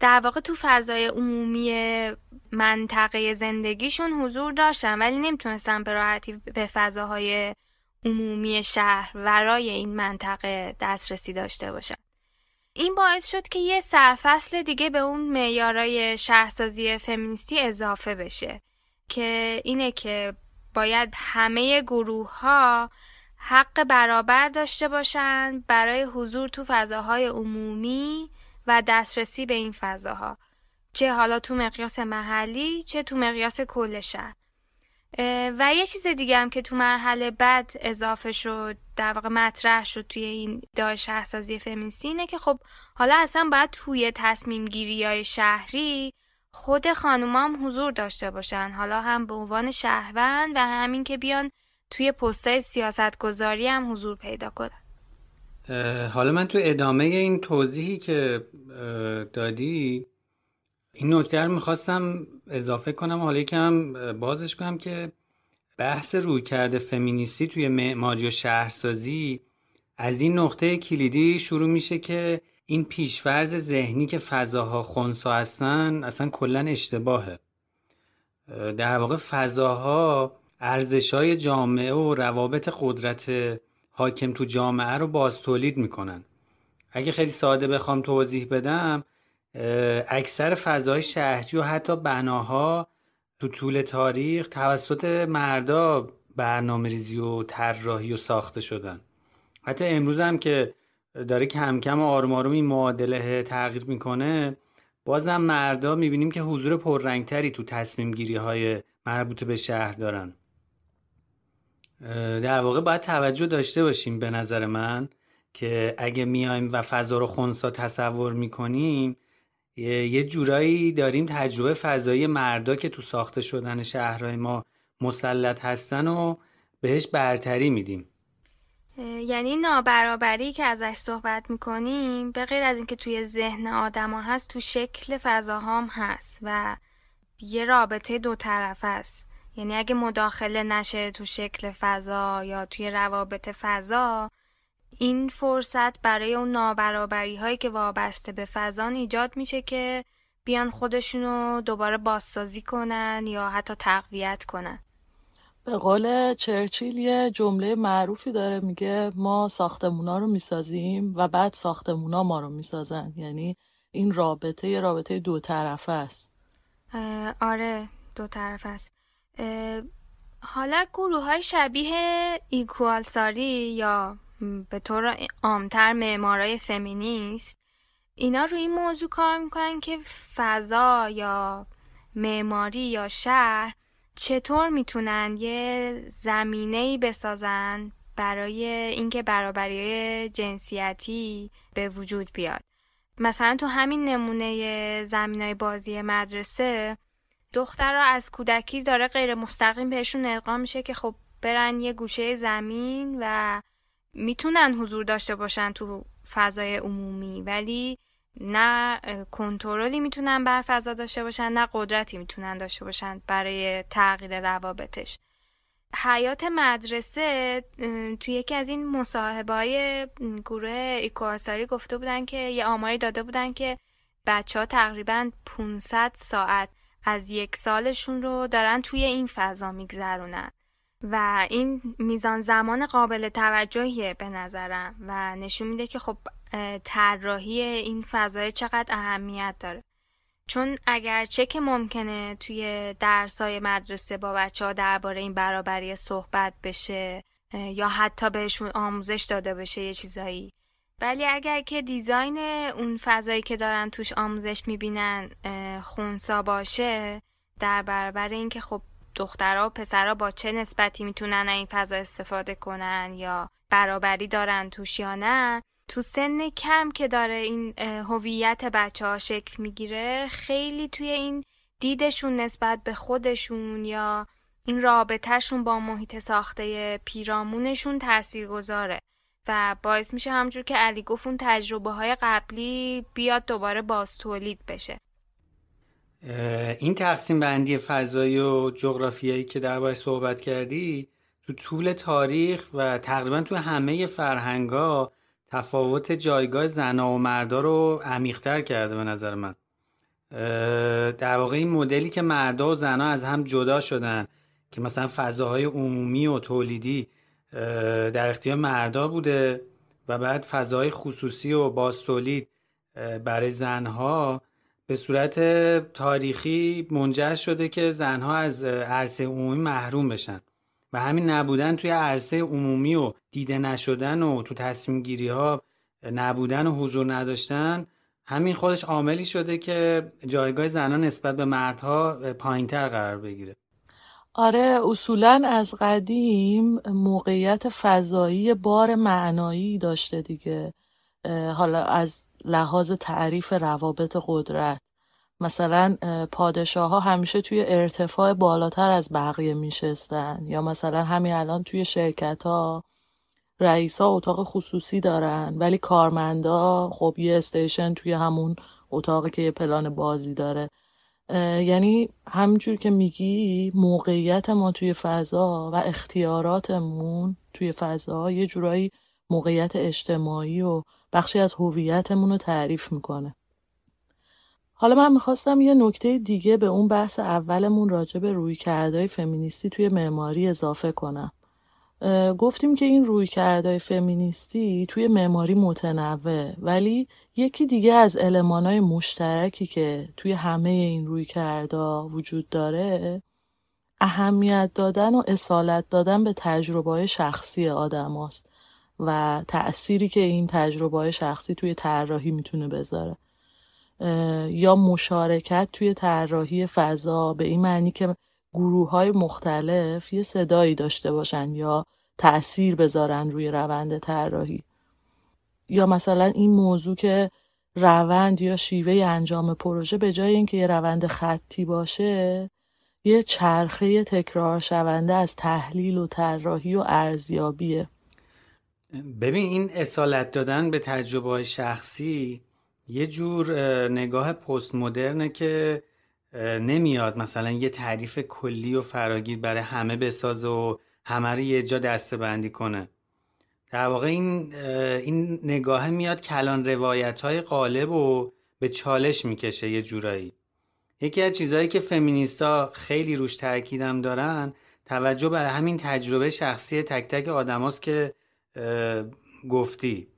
در واقع تو فضای عمومی منطقه زندگیشون حضور داشتن ولی نمیتونستن به راحتی به فضاهای عمومی شهر ورای این منطقه دسترسی داشته باشن. این باعث شد که یه سرفصل دیگه به اون معیارهای شهرسازی فمینیستی اضافه بشه که اینه که باید همه گروه‌ها حق برابر داشته باشن برای حضور تو فضاهای عمومی و دسترسی به این فضاها، چه حالا تو مقیاس محلی چه تو مقیاس کل شهر. و یه چیز دیگه هم که تو مرحله بعد اضافه شد، در واقع مطرح شد توی این ایده شهرسازی فمینیستی اینه که خب حالا اصلا باید توی تصمیم گیری‌های شهری خود خانوما هم حضور داشته باشن، حالا هم به عنوان شهروند و همین که بیان توی پست‌های سیاست‌گذاری هم حضور پیدا کنن. حالا من تو ادامه این توضیحی که دادی این نکته رو میخواستم اضافه کنم، حالا یکم بازش کنم که بحث رویکرد فمینیستی توی معماری و شهرسازی از این نقطه کلیدی شروع میشه که این پیش‌فرض ذهنی که فضاها خنثی هستن اصلا کلا اشتباهه. در واقع فضاها ارزش‌های جامعه و روابط قدرت حاکم تو جامعه رو باز تولید میکنن. اگه خیلی ساده بخوام توضیح بدم، اکثر فضاهای شهری و حتی بناها تو طول تاریخ توسط مردا برنامه‌ریزی و طراحی و ساخته شدن. حتی امروز هم که داره کم کم آروم آروم این معادله تغییر میکنه، بازم مردا میبینیم که حضور پررنگتری تو تصمیم گیری های مربوط به شهر دارن. در واقع باید توجه داشته باشیم به نظر من که اگه میایم و فضا رو خنثی تصور میکنیم، یه جورایی داریم تجربه فضایی مردا که تو ساخته شدن شهرهای ما مسلط هستن و بهش برتری میدیم. یعنی نابرابری که ازش صحبت میکنیم به غیر از اینکه توی ذهن آدما هست، تو شکل فضاهام هست و یه رابطه دو طرفه است. یعنی اگه مداخله نشه تو شکل فضا یا توی روابط فضا، این فرصت برای اون نابرابری هایی که وابسته به فضا ایجاد میشه که بیان خودشونو دوباره بازسازی کنن یا حتی تقویت کنن. به قول چرچیل یه جمله معروفی داره، میگه ما ساختمونا رو میسازیم و بعد ساختمونا ما رو میسازن. یعنی این رابطه یه رابطه دو طرفه است. آره دو طرفه است. حالا گروه های شبیه اکوالساری یا به طور عامتر معمارای فمینیست، اینا روی این موضوع کار میکنن که فضا یا معماری یا شهر چطور میتونن یه زمینه‌ای بسازن برای اینکه برابری جنسیتی به وجود بیاد. مثلا تو همین نمونه زمینای بازی مدرسه، دخترها از کودکی داره غیر مستقیم بهشون القا میشه که خب برن یه گوشه زمین و میتونن حضور داشته باشن تو فضای عمومی، ولی نه کنترلی میتونن بر فضا داشته باشن، نه قدرتی میتونن داشته باشن برای تغییر روابطش. حیات مدرسه توی یکی از این مصاحبه‌های گروه اکوالساری گفته بودن که یه آماری داده بودن که بچه‌ها تقریباً 500 ساعت از یک سالشون رو دارن توی این فضا میگذرونن و این میزان زمان قابل توجهیه به نظرم و نشون میده که خب طراحی این فضای چقدر اهمیت داره. چون اگرچه که ممکنه توی درسای مدرسه با بچه‌ها درباره این برابری صحبت بشه یا حتی بهشون آموزش داده بشه یه چیزایی، ولی اگر که دیزاین اون فضایی که دارن توش آموزش میبینن خونسا باشه، در برابر این که خب دخترها و پسرها با چه نسبتی میتونن این فضا استفاده کنن یا برابری دارن توش یا نه، تو سن کم که داره این هویت بچه‌ها شکل میگیره، خیلی توی این دیدشون نسبت به خودشون یا این رابطهشون با محیط ساخته پیرامونشون تاثیرگذاره و باعث میشه همونجور که علی گفت اون تجربه‌های قبلی بیاد دوباره باز تولید بشه. این تقسیم بندی فضایی و جغرافیایی که درباره‌اش صحبت کردی تو طول تاریخ و تقریبا تو همه فرهنگ‌ها تفاوت جایگاه زن‌ها و مردا رو عمیق‌تر کرده به نظر من. در واقع این مدلی که مردا و زن‌ها از هم جدا شدن که مثلا فضاهای عمومی و تولیدی در اختیار مردا بوده و بعد فضاهای خصوصی و بازتولید برای زن‌ها، به صورت تاریخی منجر شده که زنها از عرصه عمومی محروم بشن و همین نبودن توی عرصه عمومی و دیده نشدن و تو تصمیم گیری ها نبودن و حضور نداشتن، همین خودش عاملی شده که جایگاه زنها نسبت به مردها پایین‌تر قرار بگیره. آره اصولاً از قدیم موقعیت فضایی بار معنایی داشته دیگه. حالا از لحاظ تعریف روابط قدرت، مثلا پادشاه ها همیشه توی ارتفاع بالاتر از بقیه میشستن، یا مثلا همین الان توی شرکت ها رئیس ها اتاق خصوصی دارن ولی کارمندا خب یه استیشن توی همون اتاقی که یه پلان بازی داره. یعنی همینجور که میگی موقعیت ما توی فضا و اختیاراتمون توی فضا یه جورایی موقعیت اجتماعی و بخشی از هویتمون رو تعریف میکنه. حالا من میخواستم یه نکته دیگه به اون بحث اولمون راجع به رویکردهای فمینیستی توی معماری اضافه کنم. گفتیم که این رویکردهای فمینیستی توی معماری متنوع، ولی یکی دیگه از المان‌های مشترکی که توی همه این رویکردها وجود داره، اهمیت دادن و اصالت دادن به تجربه‌های شخصی آدم‌هاست و تأثیری که این تجربه‌های شخصی توی طراحی میتونه بذاره. یا مشارکت توی طراحی فضا به این معنی که گروه‌های مختلف یه صدایی داشته باشن یا تأثیر بذارن روی روند طراحی. یا مثلا این موضوع که روند یا شیوه انجام پروژه به جای اینکه یه روند خطی باشه، یه چرخه تکرار شونده از تحلیل و طراحی و ارزیابیه. ببین این اصالت دادن به تجربه شخصی یه جور نگاه پست مدرنه که نمیاد مثلا یه تعریف کلی و فراگیر برای همه بسازه و همه رو یه جا دسته‌بندی کنه. در واقع این نگاه میاد کلان روایت‌های قالب و به چالش میکشه یه جورایی. یکی از چیزهایی که فمینیستا خیلی روش تاکیدم دارن، توجه به همین تجربه شخصی تک تک آدماست که گفتی،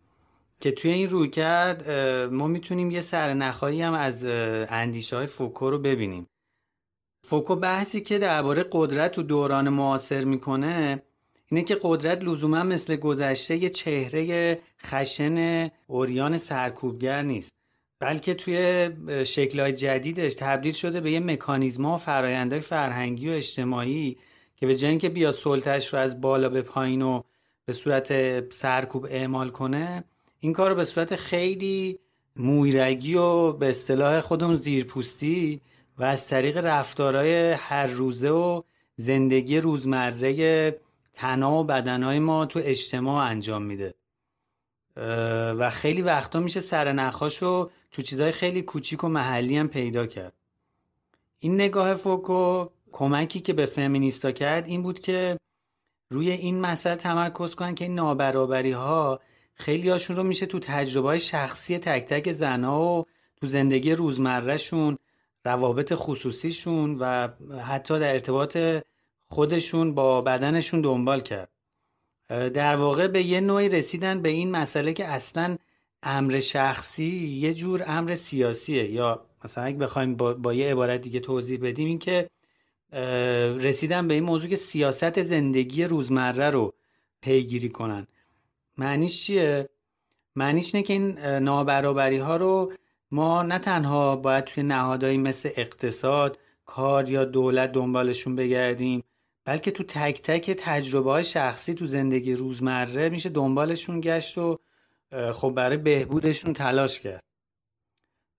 که توی این رویکرد ما میتونیم یه سرنخایی هم از اندیشه‌های فوکو رو ببینیم. فوکو بحثی که درباره قدرت تو دوران معاصر میکنه اینه که قدرت لزوما مثل گذشته یه چهره خشن عریان سرکوبگر نیست، بلکه توی شکل‌های جدیدش تبدیل شده به یه مکانیزم‌ها و فرآیندهای فرهنگی و اجتماعی که به جای اینکه بیا سلطه‌اش رو از بالا به پایین و به صورت سرکوب اعمال کنه، این کار رو به صورت خیلی مویرگی و به اصطلاح خودمون زیرپوستی و از طریق رفتارهای هر روزه و زندگی روزمره تنها و بدنهای ما تو اجتماع انجام میده و خیلی وقتا میشه سرنخاش رو تو چیزهای خیلی کوچیک و محلی هم پیدا کرد. این نگاه فوکو کمکی که به فمینیستا کرد این بود که روی این مسئله تمرکز کنن که این نابرابری ها خیلی هاشون رو میشه تو تجربه شخصی تک تک زنها و تو زندگی روزمره شون، روابط خصوصیشون و حتی در ارتباط خودشون با بدنشون دنبال کرد. در واقع به یه نوعی رسیدن به این مسئله که اصلا امر شخصی یه جور امر سیاسیه، یا مثلا اگه بخوایم با یه عبارت دیگه توضیح بدیم این که رسیدن به این موضوع که سیاست زندگی روزمره رو پیگیری کنن. معنیش چیه؟ معنیش اینه که این نابرابری ها رو ما نه تنها باید توی نهادهایی مثل اقتصاد، کار یا دولت دنبالشون بگردیم، بلکه تو تک تک تجربه‌های شخصی تو زندگی روزمره میشه دنبالشون گشت و خب برای بهبودشون تلاش کرد.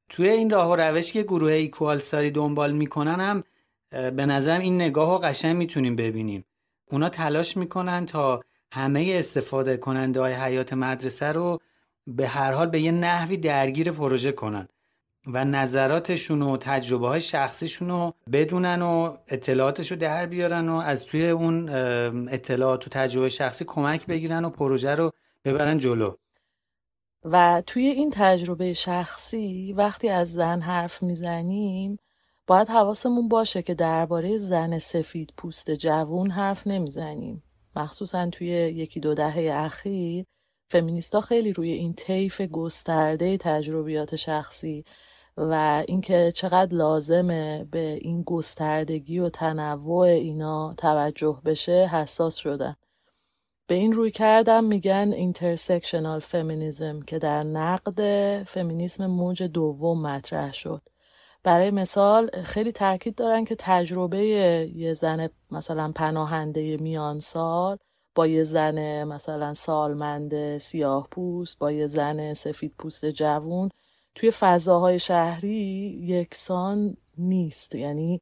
توی این راه و روش که گروه اکوالساری دنبال میکنن هم به نظر این نگاه رو قشنگ میتونیم ببینیم. اونا تلاش میکنن تا همه استفاده کننده های حیات مدرسه رو به هر حال به یه نحوی درگیر پروژه کنن و نظراتشون و تجربه های شخصیشون رو بدونن و اطلاعاتش رو در بیارن و از توی اون اطلاعات و تجربه شخصی کمک بگیرن و پروژه رو ببرن جلو. و توی این تجربه شخصی وقتی از زن حرف میزنیم باید حواسمون باشه که درباره زن سفید پوست جوون حرف نمیزنیم. مخصوصا توی یکی دو دهه اخیر فمینیستا خیلی روی این طیف گسترده تجربیات شخصی و اینکه چقدر لازمه به این گستردگی و تنوع اینا توجه بشه حساس شدن. به این روی کردم میگن اینترسکشنال فمینیسم که در نقد فمینیسم موج دوم مطرح شد. برای مثال خیلی تاکید دارن که تجربه یه زن مثلا پناهنده میان سال با یه زن مثلا سالمند سیاه پوست با یه زن سفید پوست جوون توی فضاهای شهری یکسان نیست. یعنی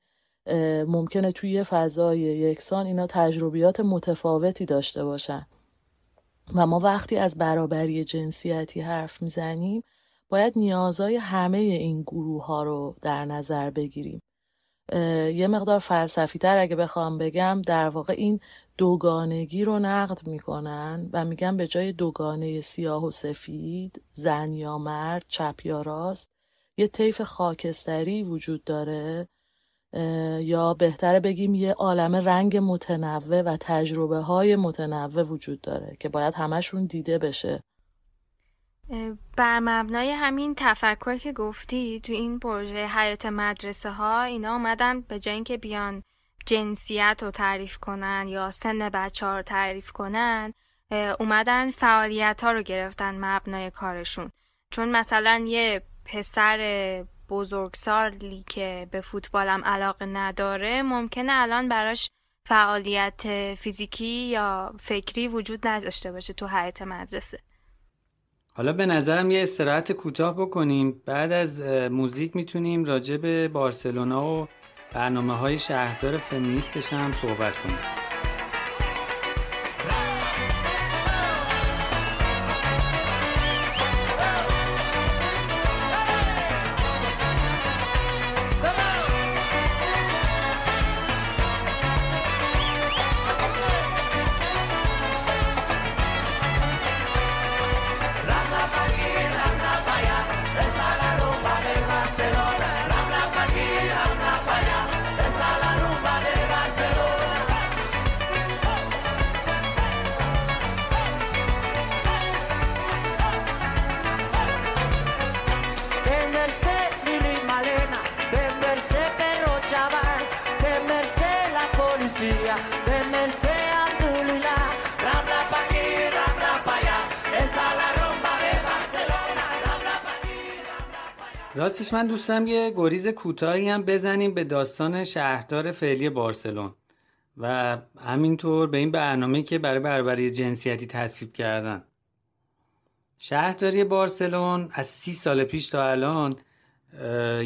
ممکنه توی یه فضای یکسان اینا تجربیات متفاوتی داشته باشن و ما وقتی از برابری جنسیتی حرف میزنیم باید نیازهای همه این گروه ها رو در نظر بگیریم. یه مقدار فلسفی تر اگه بخوام بگم، در واقع این دوگانگی رو نقد میکنن و میگن به جای دوگانه سیاه و سفید، زن یا مرد، چپ یا راست، یه طیف خاکستری وجود داره، یا بهتره بگیم یه عالم رنگ متنوع و تجربه های متنوع وجود داره که باید همشون دیده بشه. بر مبنای همین تفکر که گفتی، تو این پروژه حیات مدرسه ها اینا اومدن به جای اینکه بیان جنسیت رو تعریف کنن یا سن بچه ها رو تعریف کنن، اومدن فعالیت ها رو گرفتن مبنای کارشون. چون مثلا یه پسر بزرگسالی که به فوتبالم علاقه نداره ممکنه الان براش فعالیت فیزیکی یا فکری وجود نداشته باشه تو حیات مدرسه. حالا به نظرم یه استراحت کوتاه بکنیم، بعد از موزیک میتونیم راجع به بارسلونا و برنامه‌های شهردار فمینیستش هم صحبت کنیم. راستش من دوست دارم یه گریز کوتاهی هم بزنیم به داستان شهردار فعلی بارسلون و همینطور به این برنامه که برای برابری جنسیتی تصویب کردن. شهرداری بارسلون از 30 سال پیش تا الان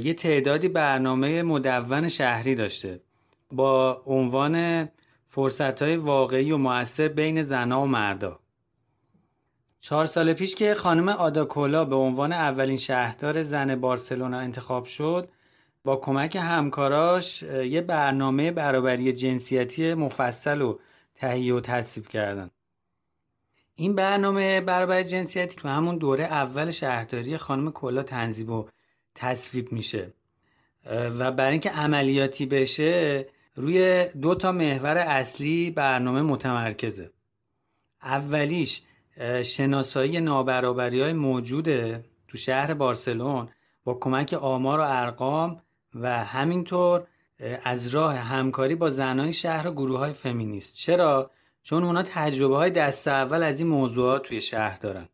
یه تعدادی برنامه مدون شهری داشته با عنوان فرصت‌های واقعی و مؤثر بین زن‌ها و مردا. 4 سال پیش که خانم آدا کولا به عنوان اولین شهردار زن بارسلونا انتخاب شد، با کمک همکاراش یه برنامه برابری جنسیتی مفصل رو تهیه و تصویب کردن. این برنامه برابری جنسیتی تو همون دوره اول شهرداری خانم کولا تنظیم و تصویب میشه و برای اینکه عملیاتی بشه روی 2 تا محور اصلی برنامه متمرکزه. اولیش شناسایی نابرابری‌های موجوده تو شهر بارسلون با کمک آمار و ارقام و همینطور از راه همکاری با زنان شهر و گروه‌های فمینیست. چرا؟ چون اونا تجربه‌های دست اول از این موضوعات توی شهر دارن.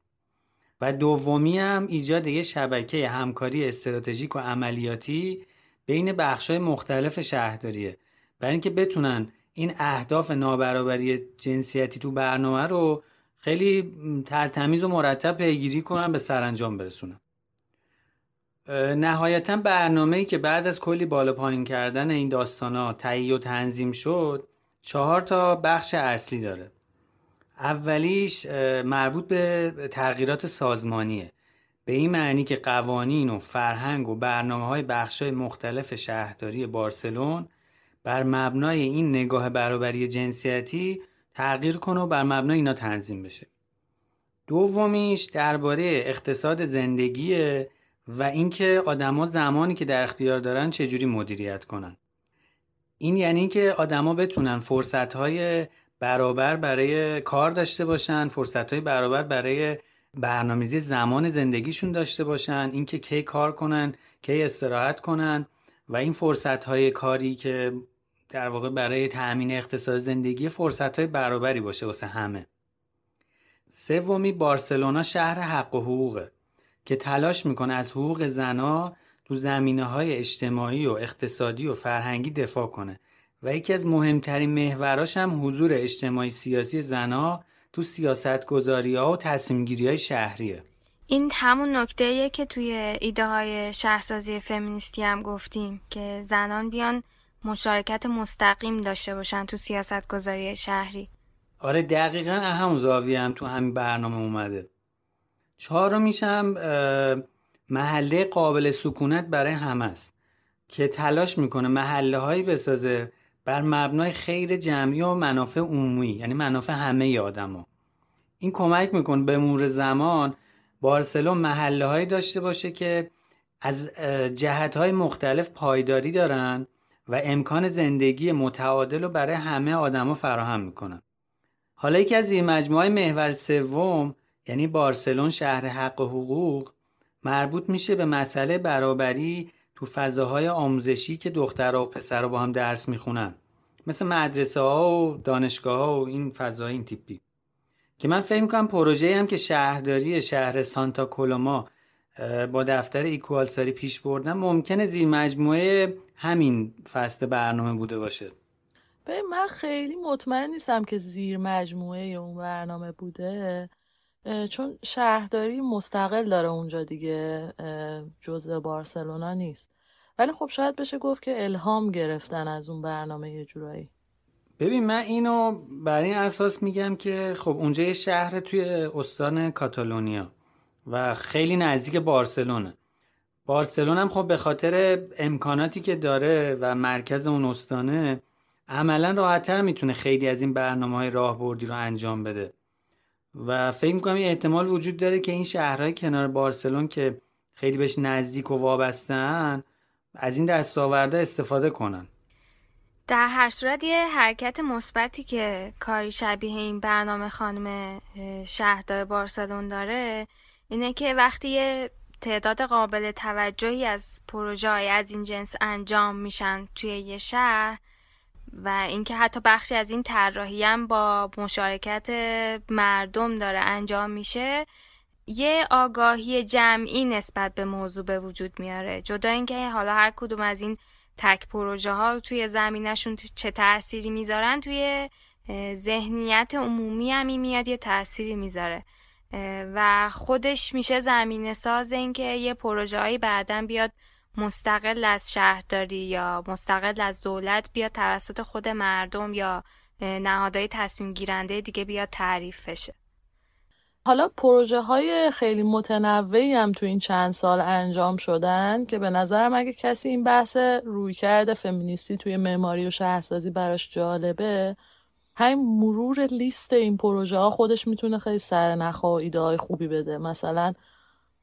و دومی هم ایجاد یه شبکه همکاری استراتژیک و عملیاتی بین بخش‌های مختلف شهرداریه، برای اینکه بتونن این اهداف نابرابری جنسیتی تو برنامه رو خیلی ترتمیز و مرتب پیگیری کنن، به سرانجام برسونن. نهایتاً برنامه‌ای که بعد از کلی بالا پایین کردن این داستانا تهیه و تنظیم شد 4 تا بخش اصلی داره. اولیش مربوط به تغییرات سازمانیه، به این معنی که قوانین و فرهنگ و برنامه‌های بخش‌های مختلف شهرداری بارسلون بر مبنای این نگاه برابری جنسیتی تغییر کنه و بر مبنای اینا تنظیم بشه. دومیش درباره اقتصاد زندگیه و اینکه آدما زمانی که در اختیار دارن چجوری مدیریت کنن. این یعنی که آدما بتونن فرصت‌های برابر برای کار داشته باشن، فرصت‌های برابر برای برنامه‌ریزی زمان زندگیشون داشته باشن، اینکه کی کار کنن، کی استراحت کنن و این فرصت‌های کاری که در واقع برای تأمین اقتصاد زندگی فرصت‌های برابری باشه واسه همه. سومی بارسلونا شهر حق و حقوقه که تلاش میکنه از حقوق زنها تو زمینه‌های اجتماعی و اقتصادی و فرهنگی دفاع کنه و یکی از مهمترین محوراش هم حضور اجتماعی سیاسی زنها تو سیاست‌گذاری‌ها و تصمیم‌گیری‌های شهریه. این همون نکته‌ایه که توی ایده‌های شهرسازی فمینیستی هم گفتیم که زنان بیان مشارکت مستقیم داشته باشن تو سیاست‌گذاری شهری. آره دقیقاً اهم زاویه هم تو همین برنامه اومده. 4 میشم محله قابل سکونت برای همه است که تلاش میکنه محله هایی بسازه بر مبنای خیر جمعی و منافع عمومی، یعنی منافع همه آدما. این کمک میکنه به مرور زمان بارسلون محله هایی داشته باشه که از جهت های مختلف پایداری دارن و امکان زندگی متعادل رو برای همه آدما فراهم میکنن. حالا یکی از این مجموعه محور سوم، یعنی بارسلون شهر حق و حقوق، مربوط میشه به مسئله برابری تو فضاهای آموزشی که دخترها و پسرها با هم درس میخونن، مثل مدرسه ها و دانشگاه ها و این فضاهای این تیپی، که من فکر میکنم پروژه‌ای هم که شهرداری شهر سانتا کولوما با دفتر اکوالساری پیش بردن ممکنه زیر مجموعه همین فصل برنامه بوده باشه. ببین من خیلی مطمئن نیستم که زیر مجموعه اون برنامه بوده، چون شهرداری مستقل داره اونجا دیگه، جزء بارسلونا نیست، ولی خب شاید بشه گفت که الهام گرفتن از اون برنامه یه جورایی. ببین من اینو بر این اساس میگم که خب اونجا یه شهر توی استان کاتالونیا و خیلی نزدیک بارسلونه. بارسلون هم خب به خاطر امکاناتی که داره و مرکز اون استانه عملا راحت‌تر میتونه خیلی از این برنامه‌های راهبردی رو انجام بده و فکر می‌کنم این احتمال وجود داره که این شهرهای کنار بارسلون که خیلی بهش نزدیک و وابسته‌اند از این دستاوردها استفاده کنن. در هر صورت یه حرکت مثبتی که کاری شبیه این برنامه خانم شهردار بارسلون داره اینه که وقتی یه تعداد قابل توجهی از پروژه‌های از این جنس انجام میشن توی یه شهر و اینکه حتی بخشی از این طراحی هم با مشارکت مردم داره انجام میشه، یه آگاهی جمعی نسبت به موضوع به وجود میاره، جدا اینکه حالا هر کدوم از این تک پروژه ها توی زمینشون چه تأثیری میذارن، توی ذهنیت عمومی هم میاد یه تأثیری میذاره و خودش میشه زمینه ساز اینکه یه پروژه هایی بعداً بیاد مستقل از شهرداری یا مستقل از دولت بیاد توسط خود مردم یا نهادهای تصمیم گیرنده دیگه بیاد تعریف بشه. حالا پروژه های خیلی متنوعی هم تو این چند سال انجام شدن که به نظرم اگه کسی این بحث رویکرد فمینیستی توی معماری و شهرسازی براش جالبه، همین مرور لیست این پروژه ها خودش میتونه خیلی سرنخ و ایده های خوبی بده. مثلا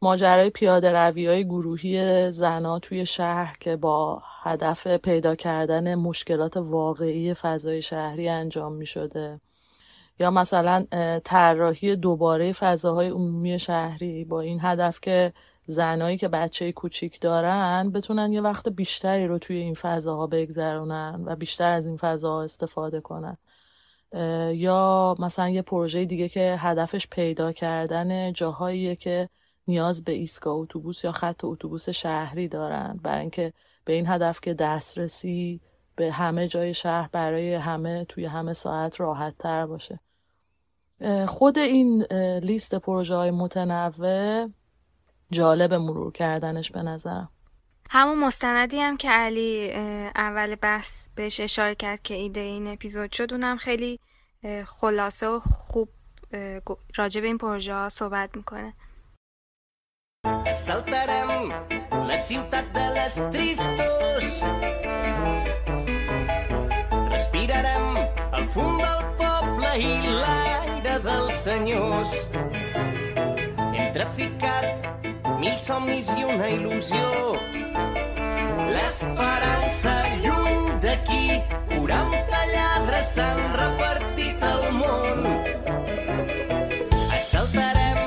ماجرای پیاده روی‌های گروهی زنان توی شهر که با هدف پیدا کردن مشکلات واقعی فضای شهری انجام می‌شده، یا مثلا طراحی دوباره فضاهای عمومی شهری با این هدف که زنایی که بچه کوچیک دارن بتونن یه وقت بیشتری رو توی این فضاها بگذرونن و بیشتر از این فضاها استفاده کنن. یا مثلا یه پروژه دیگه که هدفش پیدا کردن جاهاییه که نیاز به ایستگاه اتوبوس یا خط اتوبوس شهری دارن، برای اینکه به این هدف که دسترسی به همه جای شهر برای همه توی همه ساعت راحت تر باشه. خود این لیست پروژه های متنوع جالب مرور کردنش به نظرم. همون مستندی هم که علی اول بحث بهش اشاره کرد که ایده این اپیزود شد، اونم خیلی خلاصه و خوب راجع به این پروژه ها صحبت میکنه. Saltarem la ciutat de les tristos. Respirarem el fum del poble i l'aire dels senyors. Hem traficat mil somnis i una il·lusió. L'esperança lluny d'aquí, 40 lladres s'han repartit al món. Saltarem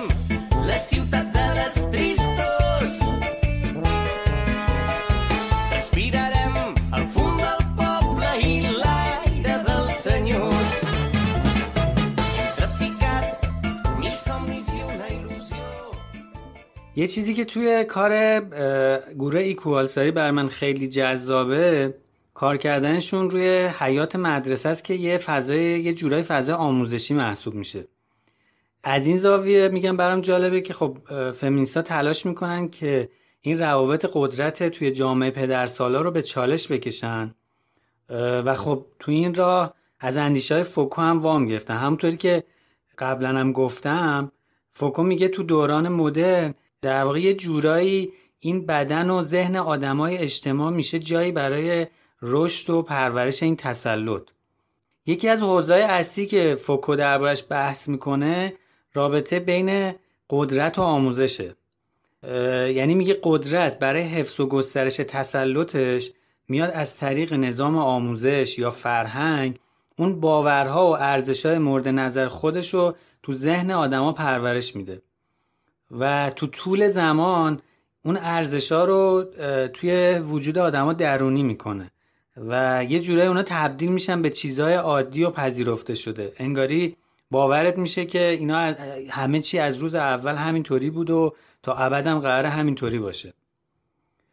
la ciutat de les tristos. Respirarem el fum del poble i l'aire dels senyors. Hem traficat mil somnis i una il·lusió. یه چیزی که توی کار گروه اکوالساری بر من خیلی جذابه کار کردنشون روی حیات مدرسه است که یه جورای فضای آموزشی محسوب میشه. از این زاویه میگم برام جالبه که خب فمینیست‌ها تلاش میکنن که این روابط قدرت توی جامعه پدرسالار رو به چالش بکشن و خب تو این راه از اندیشه‌های فوکو هم وام گرفتن. همونطوری که قبلا هم گفتم، فوکو میگه تو دوران مدرن در واقع یه جورایی این بدن و ذهن آدمای اجتماع میشه جایی برای رشد و پرورش این تسلط. یکی از حوزه‌های اصلی که فوکو دربارش بحث میکنه رابطه بین قدرت و آموزشه. یعنی میگه قدرت برای حفظ و گسترش تسلطش میاد از طریق نظام آموزش یا فرهنگ اون باورها و ارزش‌های مورد نظر خودش رو تو ذهن آدما پرورش میده و تو طول زمان اون ارزش‌ها رو توی وجود آدما درونی میکنه و یه جورایی اونا تبدیل میشن به چیزهای عادی و پذیرفته شده. انگاری باورت میشه که اینا همه چی از روز اول همینطوری بود و تا ابد هم قراره همینطوری باشه.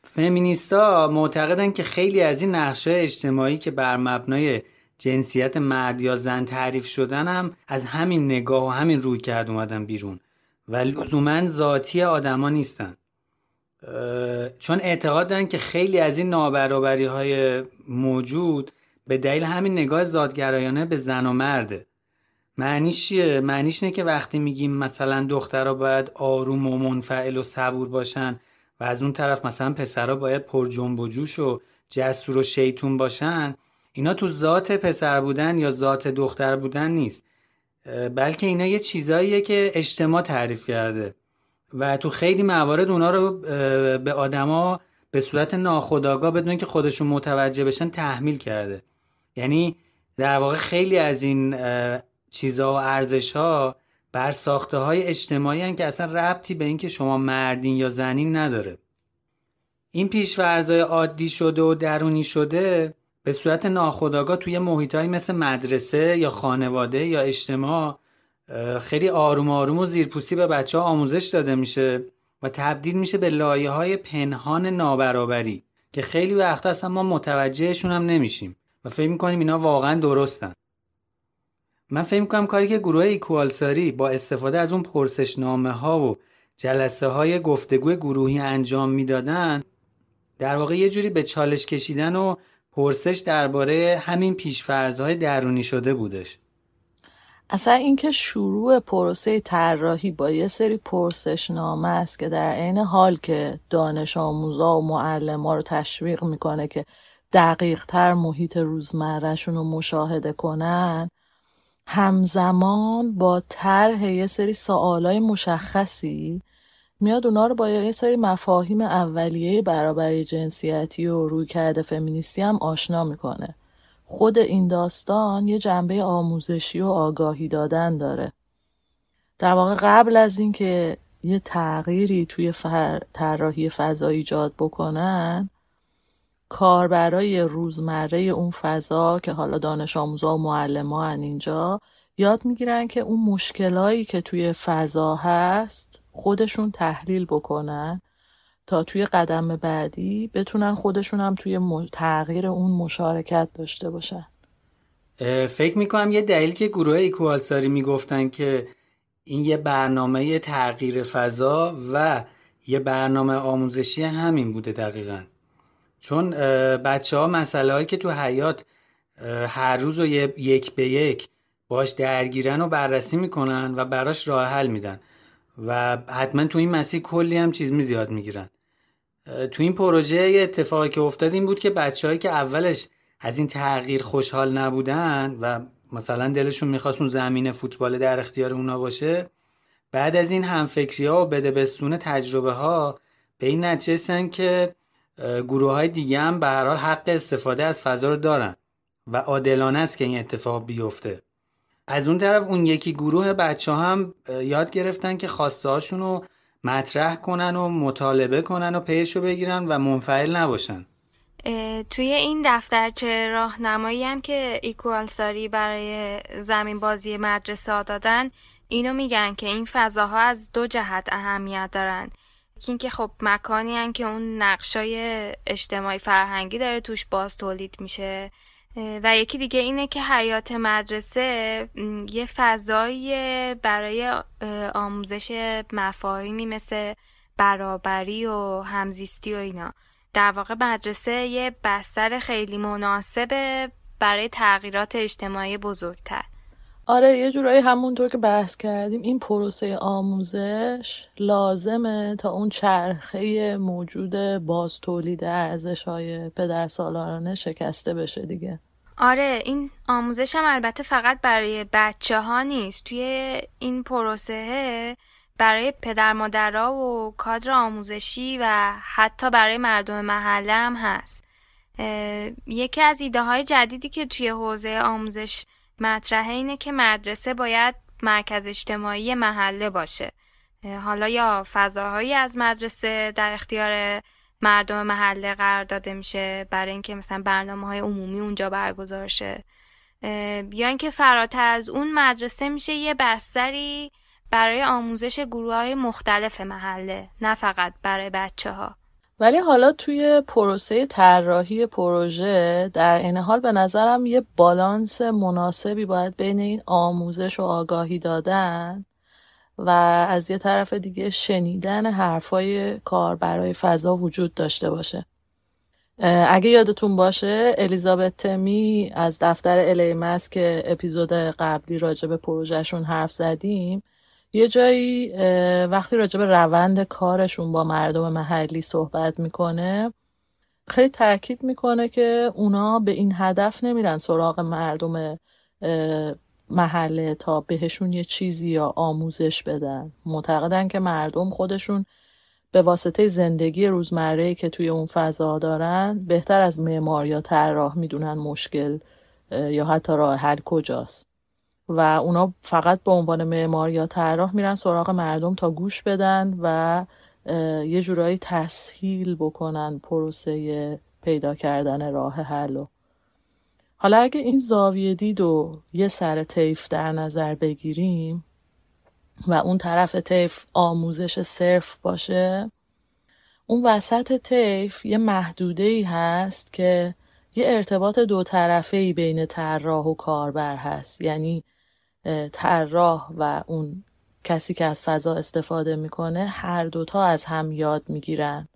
فمینیستا معتقدن که خیلی از این نقشه‌های اجتماعی که بر مبنای جنسیت مرد یا زن تعریف شدن هم از همین نگاه و همین رویکرد اومدن بیرون و لزوماً ذاتی آدما نیستن. چون اعتقاد دارن که خیلی از این نابرابری‌های موجود به دلیل همین نگاه ذات‌گرایانه به زن و مرده. معنیش چیه؟ معنیش نه که وقتی میگیم مثلا دخترها باید آروم و منفعل و صبور باشن و از اون طرف مثلا پسرها باید پر جنب و جوش و جسور و شیطون باشن، اینا تو ذات پسر بودن یا ذات دختر بودن نیست، بلکه اینا یه چیزاییه که اجتماع تعریف کرده و تو خیلی موارد اونا رو به آدما به صورت ناخودآگاه بدون که خودشون متوجه بشن تحمیل کرده. یعنی در واقع خیلی از این چیزها و ارزش‌ها بر ساخته‌های اجتماعی هستن که اصلا ربطی به اینکه شما مردین یا زنین نداره. این پیش‌فرض‌های عادی شده و درونی شده به صورت ناخودآگاه توی محیط‌هایی مثل مدرسه یا خانواده یا اجتماع خیلی آروم آروم و زیرپوستی به بچه‌ها آموزش داده میشه و تبدیل میشه به لایه‌های پنهان نابرابری که خیلی وقتا اصلا ما متوجهشون هم نمیشیم و فکر می‌کنیم اینا واقعاً درستن. من فکر می‌کنم کاری که گروه اکوالساری با استفاده از اون پرسشنامه‌ها و جلسه‌های گفتگو گروهی انجام میدادن در واقع یه جوری به چالش کشیدن و پرسش درباره همین پیش‌فرض‌های درونی شده بودش. اصلا اینکه شروع پروسه طراحی با یه سری پرسشنامه است که در عین حال که دانش آموزا و معلما رو تشویق میکنه که دقیق‌تر محیط روزمره‌شون رو مشاهده کنن، همزمان با طرح یه سری سوالای مشخصی میاد اونا رو با یه سری مفاهیم اولیه برابری جنسیتی و رویکرد فمینیستی هم آشنا میکنه. خود این داستان یه جنبه آموزشی و آگاهی دادن داره. در واقع قبل از این که یه تغییری توی طراحی فضا ایجاد بکنن، کار برای روزمره اون فضا که حالا دانش آموزا و معلمان اینجا یاد میگیرن که اون مشکلایی که توی فضا هست خودشون تحلیل بکنن تا توی قدم بعدی بتونن خودشون هم توی تغییر اون مشارکت داشته باشن. فکر میکنم یه دلیل که گروه اکوالساری میگفتن که این یه برنامه تغییر فضا و یه برنامه آموزشی همین بوده دقیقاً. چون بچه‌ها مسائلی که تو حیات هر روز و یک به یک باش درگیرن و بررسی میکنن و براش راه حل میدن و حتما تو این مسیر کلی هم چیز زیاد میگیرن. تو این پروژه یه اتفاقی که افتاد این بود که بچه‌هایی که اولش از این تغییر خوشحال نبودن و مثلا دلشون می‌خواست اون زمین فوتبال در اختیار اونا باشه، بعد از این همفکری‌ها و بدبستون تجربه‌ها به این نتیجه رسیدن که گروه‌های دیگه هم به هر حال حق استفاده از فضا رو دارن و عادلانه است که این اتفاق بیفته. از اون طرف اون یکی گروه بچه هم یاد گرفتن که خواسته هاشون رو مطرح کنن و مطالبه کنن و پیش رو بگیرن و منفعل نباشن. توی این دفترچه راهنمایی هم که اکوالساری برای زمین بازی مدرسه دادن، اینو میگن که این فضاها از دو جهت اهمیت دارن. اینکه خب مکانی هن که اون نقشای اجتماعی فرهنگی داره توش باز تولید میشه و یکی دیگه اینه که حیات مدرسه یه فضایی برای آموزش مفاهیمی مثل برابری و همزیستی و اینا. در واقع مدرسه یه بستر خیلی مناسبه برای تغییرات اجتماعی بزرگتر. آره یه جورایی همونطور که بحث کردیم این پروسه آموزش لازمه تا اون چرخه موجود باز تولید ارزش‌های پدرسالارانه شکسته بشه دیگه. آره این آموزش هم البته فقط برای بچه ها نیست، توی این پروسه برای پدر مادرها و کادر آموزشی و حتی برای مردم محله هم هست. یکی از ایده های جدیدی که توی حوزه آموزش مطرحه اینه که مدرسه باید مرکز اجتماعی محله باشه، حالا یا فضاهایی از مدرسه در اختیار مردم محله قرار داده میشه برای اینکه مثلا برنامه‌های عمومی اونجا برگزار شه، یا اینکه فراتر از اون مدرسه میشه یه بستری برای آموزش گروه‌های مختلف محله، نه فقط برای بچه‌ها. ولی حالا توی پروسه طراحی پروژه در این حال به نظرم یه بالانس مناسبی باید بین این آموزش و آگاهی دادن و از یه طرف دیگه شنیدن حرفای کار برای فضا وجود داشته باشه. اگه یادتون باشه الیزابت می از دفتر الیماس که اپیزود قبلی راجع به پروژهشون حرف زدیم یه جایی وقتی راجع به روند کارشون با مردم محلی صحبت میکنه خیلی تاکید میکنه که اونا به این هدف نمیرن سراغ مردم محله تا بهشون یه چیزی یا آموزش بدن، معتقدن که مردم خودشون به واسطه زندگی روزمره‌ای که توی اون فضا دارن بهتر از معمار یا طراح میدونن مشکل یا حتی راه حل کجاست و اونا فقط به عنوان معمار یا طراح میرن سراغ مردم تا گوش بدن و یه جورایی تسهیل بکنن پروسه پیدا کردن راه حل. حالا اگه این زاویه دید و یه سر طیف در نظر بگیریم و اون طرف طیف آموزش صرف باشه، اون وسط طیف یه محدوده‌ای هست که یه ارتباط دو طرفه‌ای بین طراح و کاربر هست، یعنی طراح و اون کسی که از فضا استفاده میکنه هر دوتا از هم یاد میگیرن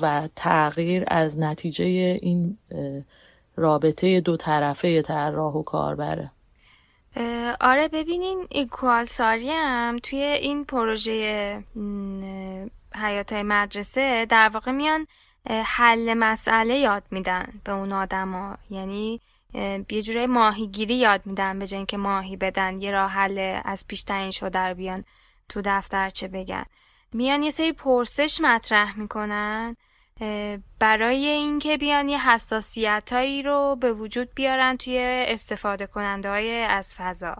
و تغییر از نتیجه این رابطه دو طرفه طراح و کاربره. آره ببینین اکوالساری هم توی این پروژه حیاتای مدرسه در واقع میان حل مسئله یاد میدن به اون آدما، یعنی یه جوری ماهیگیری یاد میدن به جای اینکه ماهی بدن یه راه حل از پیش تعیین شده در بیان تو دفترچه بگن. میان یه سری پرسش مطرح میکنن برای اینکه بیان یه حساسیتایی رو به وجود بیارن توی استفاده کننده‌های از فضا.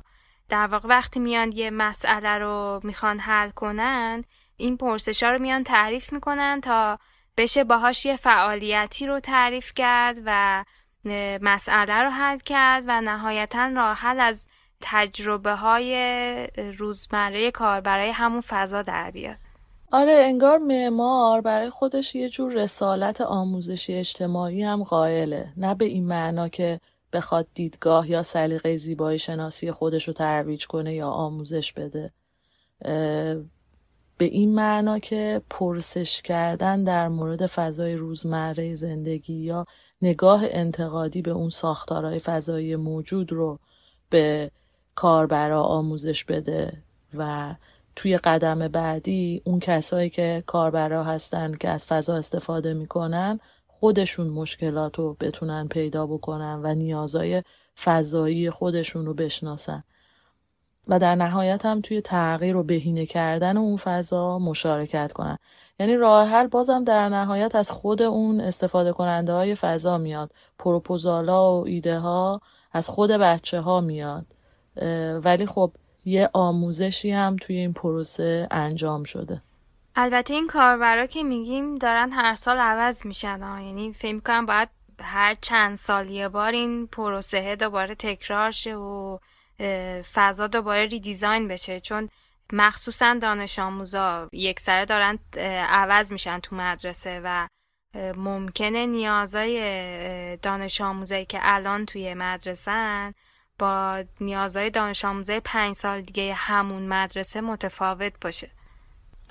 در واقع وقتی میان یه مسئله رو میخوان حل کنن این پرسش‌ها رو میان تعریف میکنن تا بشه باهاش یه فعالیتی رو تعریف کرد و مسئله رو حل کرد و نهایتاً راه حل از تجربه‌های روزمره کار برای همون فضا در بیاد. آره انگار معمار برای خودش یه جور رسالت آموزشی اجتماعی هم قائله، نه به این معنا که بخواد دیدگاه یا سلیقه زیبایی شناسی خودش رو ترویج کنه یا آموزش بده، به این معنا که پرسش کردن در مورد فضای روزمره زندگی یا نگاه انتقادی به اون ساختارهای فضایی موجود رو به کاربرا آموزش بده و توی قدم بعدی اون کسایی که کاربرا هستن که از فضا استفاده میکنن خودشون مشکلات رو بتونن پیدا بکنن و نیازهای فضایی خودشون رو بشناسن و در نهایت هم توی تغییر و بهینه کردن اون فضا مشارکت کنن. یعنی راه حل بازم در نهایت از خود اون استفاده کننده های فضا میاد، پروپوزالا و ایده ها از خود بچه ها میاد، ولی خب یه آموزشی هم توی این پروسه انجام شده. البته این کاربرا که میگیم دارن هر سال عوض میشن، یعنی فکر می‌کنم باید هر چند سال یه بار این پروسه دوباره تکرار شه و فضا دوباره ریدیزاین بشه، چون مخصوصا دانش آموزا یکسره دارن عوض میشن تو مدرسه و ممکنه نیازهای دانش آموزایی که الان توی مدرسهن با نیازهای دانش آموزای 5 سال دیگه همون مدرسه متفاوت باشه.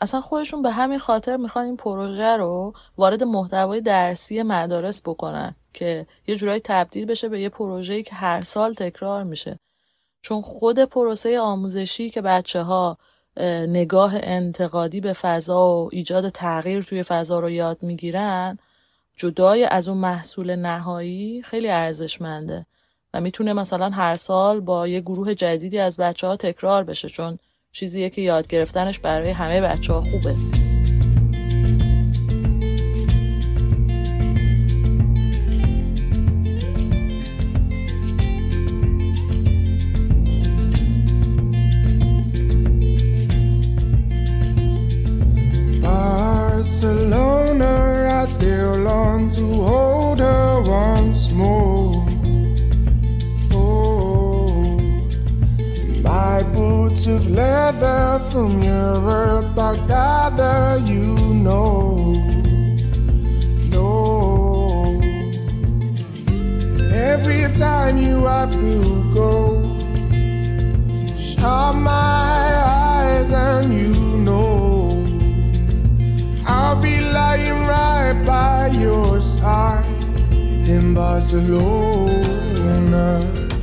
اصلا خودشون به همین خاطر میخوان این پروژه رو وارد محتوای درسی مدارس بکنن که یه جورایی تبدیل بشه به یه پروژه‌ای که هر سال تکرار میشه. چون خود پروسه آموزشی که بچه‌ها نگاه انتقادی به فضا و ایجاد تغییر توی فضا رو یاد میگیرن، جدای از اون محصول نهایی خیلی ارزشمنده و میتونه مثلا هر سال با یه گروه جدیدی از بچه‌ها تکرار بشه، چون چیزیه که یاد گرفتنش برای همه بچه‌ها خوبه. Barcelona, I still long to hold her once more. Oh, my boots of leather from Europe, I gather you know. No, every time you have to go, shut my eyes and you know. I'll be lying right by your side in Barcelona.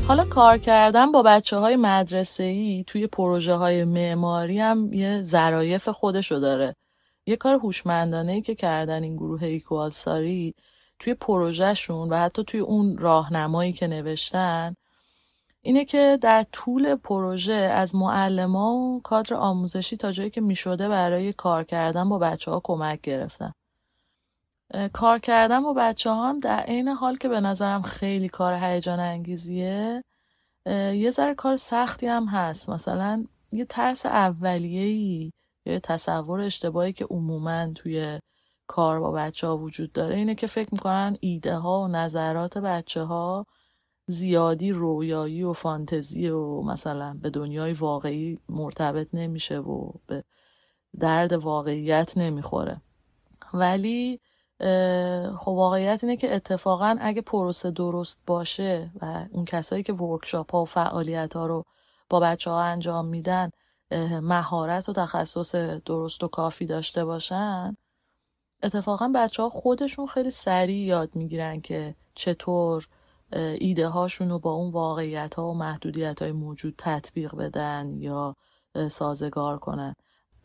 حالا کار کردن با بچه‌های مدرسه‌ای توی پروژه‌های معماری هم یه ظرایف خودشو داره. یه کار هوشمندانه‌ای که کردن این گروه اکوالساری توی پروژه‌شون و حتی توی اون راهنمایی که نوشتن اینه که در طول پروژه از معلم‌ها و کادر آموزشی تا جایی که می‌شده برای کار کردن با بچه‌ها کمک گرفتن. کار کردن با بچه‌ها هم در عین حال که به نظرم خیلی کار هیجان انگیزیه، یه ذره کار سختی هم هست. مثلا یه ترس اولیه‌ای یا یه تصور اشتباهی که عموماً توی کار با بچه‌ها وجود داره اینه که فکر می‌کنن ایده‌ها و نظرات بچه‌ها زیادی رویایی و فانتزی و مثلا به دنیای واقعی مرتبط نمیشه و به درد واقعیت نمیخوره، ولی خب واقعیت اینه که اتفاقا اگه پروسه درست باشه و اون کسایی که ورکشاپ ها و فعالیت ها رو با بچه ها انجام میدن مهارت و تخصص درست و کافی داشته باشن، اتفاقا بچه ها خودشون خیلی سریع یاد میگیرن که چطور ایده هاشون رو با اون واقعیت ها و محدودیت های موجود تطبیق بدن یا سازگار کنن.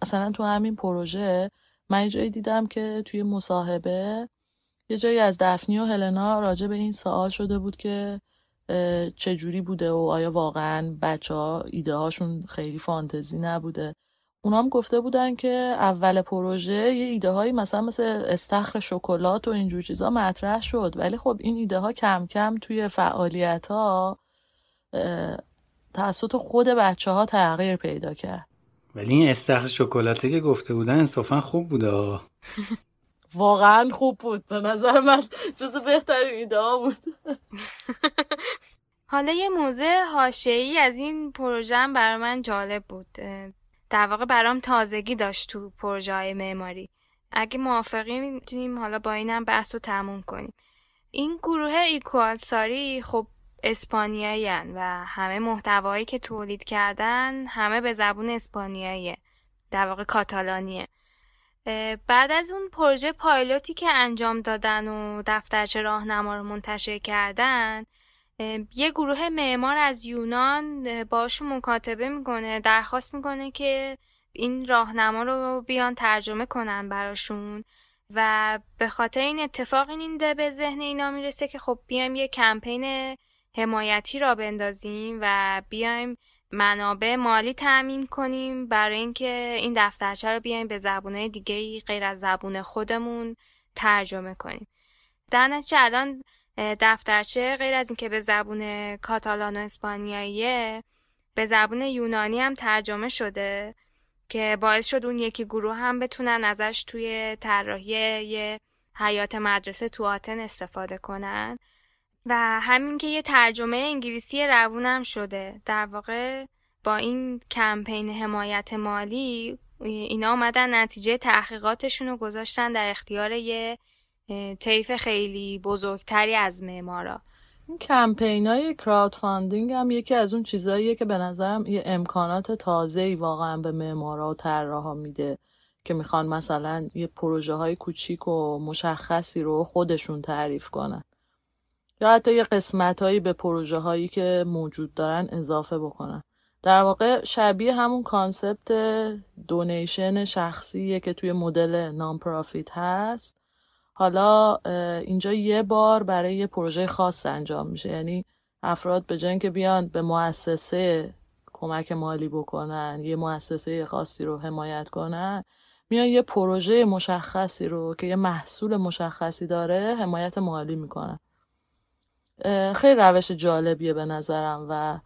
مثلا تو همین پروژه من یه جایی دیدم که توی مصاحبه یه جایی از دافنی و هلنا راجع به این سوال شده بود که چجوری بوده و آیا واقعا بچه ها ایده هاشون خیلی فانتزی نبوده. اونا هم گفته بودن که اول پروژه یه ایده هایی مثلا مثل استخر شکلات و اینجور چیزا مطرح شد، ولی خب این ایده ها کم کم توی فعالیت ها توسط خود بچه ها تغییر پیدا کرد. ولی این استخر شکلاته که گفته بودن انصافا خوب بوده. واقعا خوب بود، به نظر من جز بهترین ایده ها بود. حالا یه موضوع حاشیه‌ای از این پروژه هم برای من جالب بود، در واقع برام تازگی داشت تو پروژه معماری. اگه موافقیم میتونیم حالا با اینم بحث رو تموم کنیم. این گروه اکوالساری خب اسپانیایی هن و همه محتوایی که تولید کردن همه به زبون اسپانیاییه، در واقع کاتالانیه. بعد از اون پروژه پایلوتی که انجام دادن و دفترچه راهنما رو منتشر کردن، یه گروه معمار از یونان باشون مکاتبه میکنه، درخواست میکنه که این راهنما رو بیان ترجمه کنن براشون و به خاطر این اتفاق این به ذهن اینا میرسه که خب بیایم یه کمپین حمایتی را بندازیم و بیایم منابع مالی تامین کنیم برای اینکه این دفترچه رو بیایم به زبان‌های دیگه‌ای غیر از زبان خودمون ترجمه کنیم. دانشجو الان دفترچه غیر از اینکه به زبان کاتالان و اسپانیاییه به زبان یونانی هم ترجمه شده که باعث شد اون یکی گروه هم بتونن ازش توی طراحی یه حیات مدرسه تو آتن استفاده کنن و همین که یه ترجمه انگلیسی روون هم شده. در واقع با این کمپین حمایت مالی اینا اومدن نتیجه تحقیقاتشون رو گذاشتن در اختیار یه طیف خیلی بزرگتری از معمارا. این کمپینای کراود فاندینگ هم یکی از اون چیزاییه که به نظرم یه امکانات تازه‌ای واقعا به معمارا و طراحا میده که میخوان مثلا یه پروژه‌های کوچیک و مشخصی رو خودشون تعریف کنن. یا حتی یه قسمت‌هایی به پروژه هایی که موجود دارن اضافه بکنن. در واقع شبیه همون کانسپت دونیشن شخصیه که توی مدل نان پرافیت هست. حالا اینجا یه بار برای یه پروژه خاص انجام میشه، یعنی افراد به جای اینکه بیان به مؤسسه کمک مالی بکنن، یه مؤسسه خاصی رو حمایت کنن، میان یه پروژه مشخصی رو که یه محصول مشخصی داره حمایت مالی میکنن. خیلی روش جالبیه به نظرم و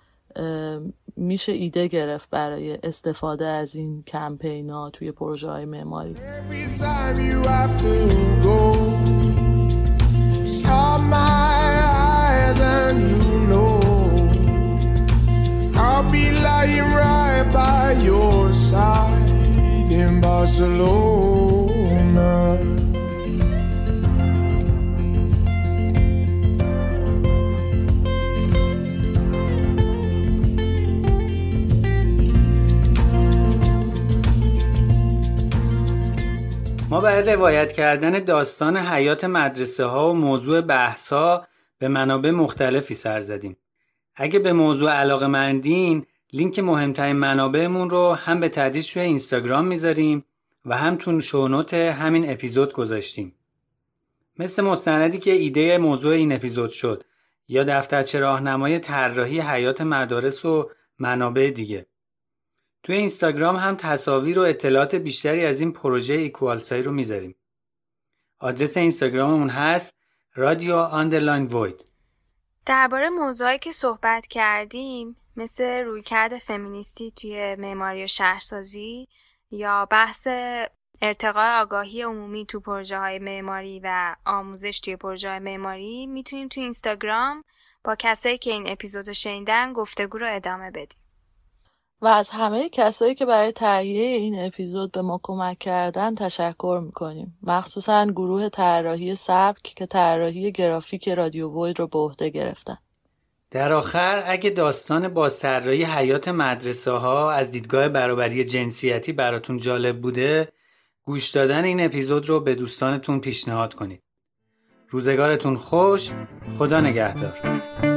میشه ایده گرفت برای استفاده از این کمپینا توی پروژه های معماری. ما برای روایت کردن داستان حیات مدرسه ها و موضوع بحث ها به منابع مختلفی سر زدیم. اگه به موضوع علاقه‌مندین، لینک مهمترین منابعمون رو هم به تدریج توی اینستاگرام میذاریم و هم تو شونوت همین اپیزود گذاشتیم. مثل مستندی که ایده موضوع این اپیزود شد یا دفترچه راهنمای طراحی حیات مدارس و منابع دیگه. توی اینستاگرام هم تصاویر و اطلاعات بیشتری از این پروژه اکوالساری رو میذاریم. آدرس اینستاگراممون هست radio_void. درباره موضوعی که صحبت کردیم، مثل رویکرد فمینیستی توی معماری و شهرسازی یا بحث ارتقاء آگاهی عمومی تو پروژه‌های معماری و آموزش توی پروژه‌های معماری، میتونیم توی اینستاگرام با کسایی که این اپیزودو شنیدن گفتگو رو ادامه بدیم. و از همه کسایی که برای تهیه این اپیزود به ما کمک کردن تشکر میکنیم. مخصوصاً گروه طراحی سبک که طراحی گرافیک رادیو وید رو به عهده گرفتن. در آخر، اگه داستان با طراحی حیات مدرسه ها از دیدگاه برابری جنسیتی براتون جالب بوده، گوش دادن این اپیزود رو به دوستانتون پیشنهاد کنید. روزگارتون خوش، خدا نگهدار.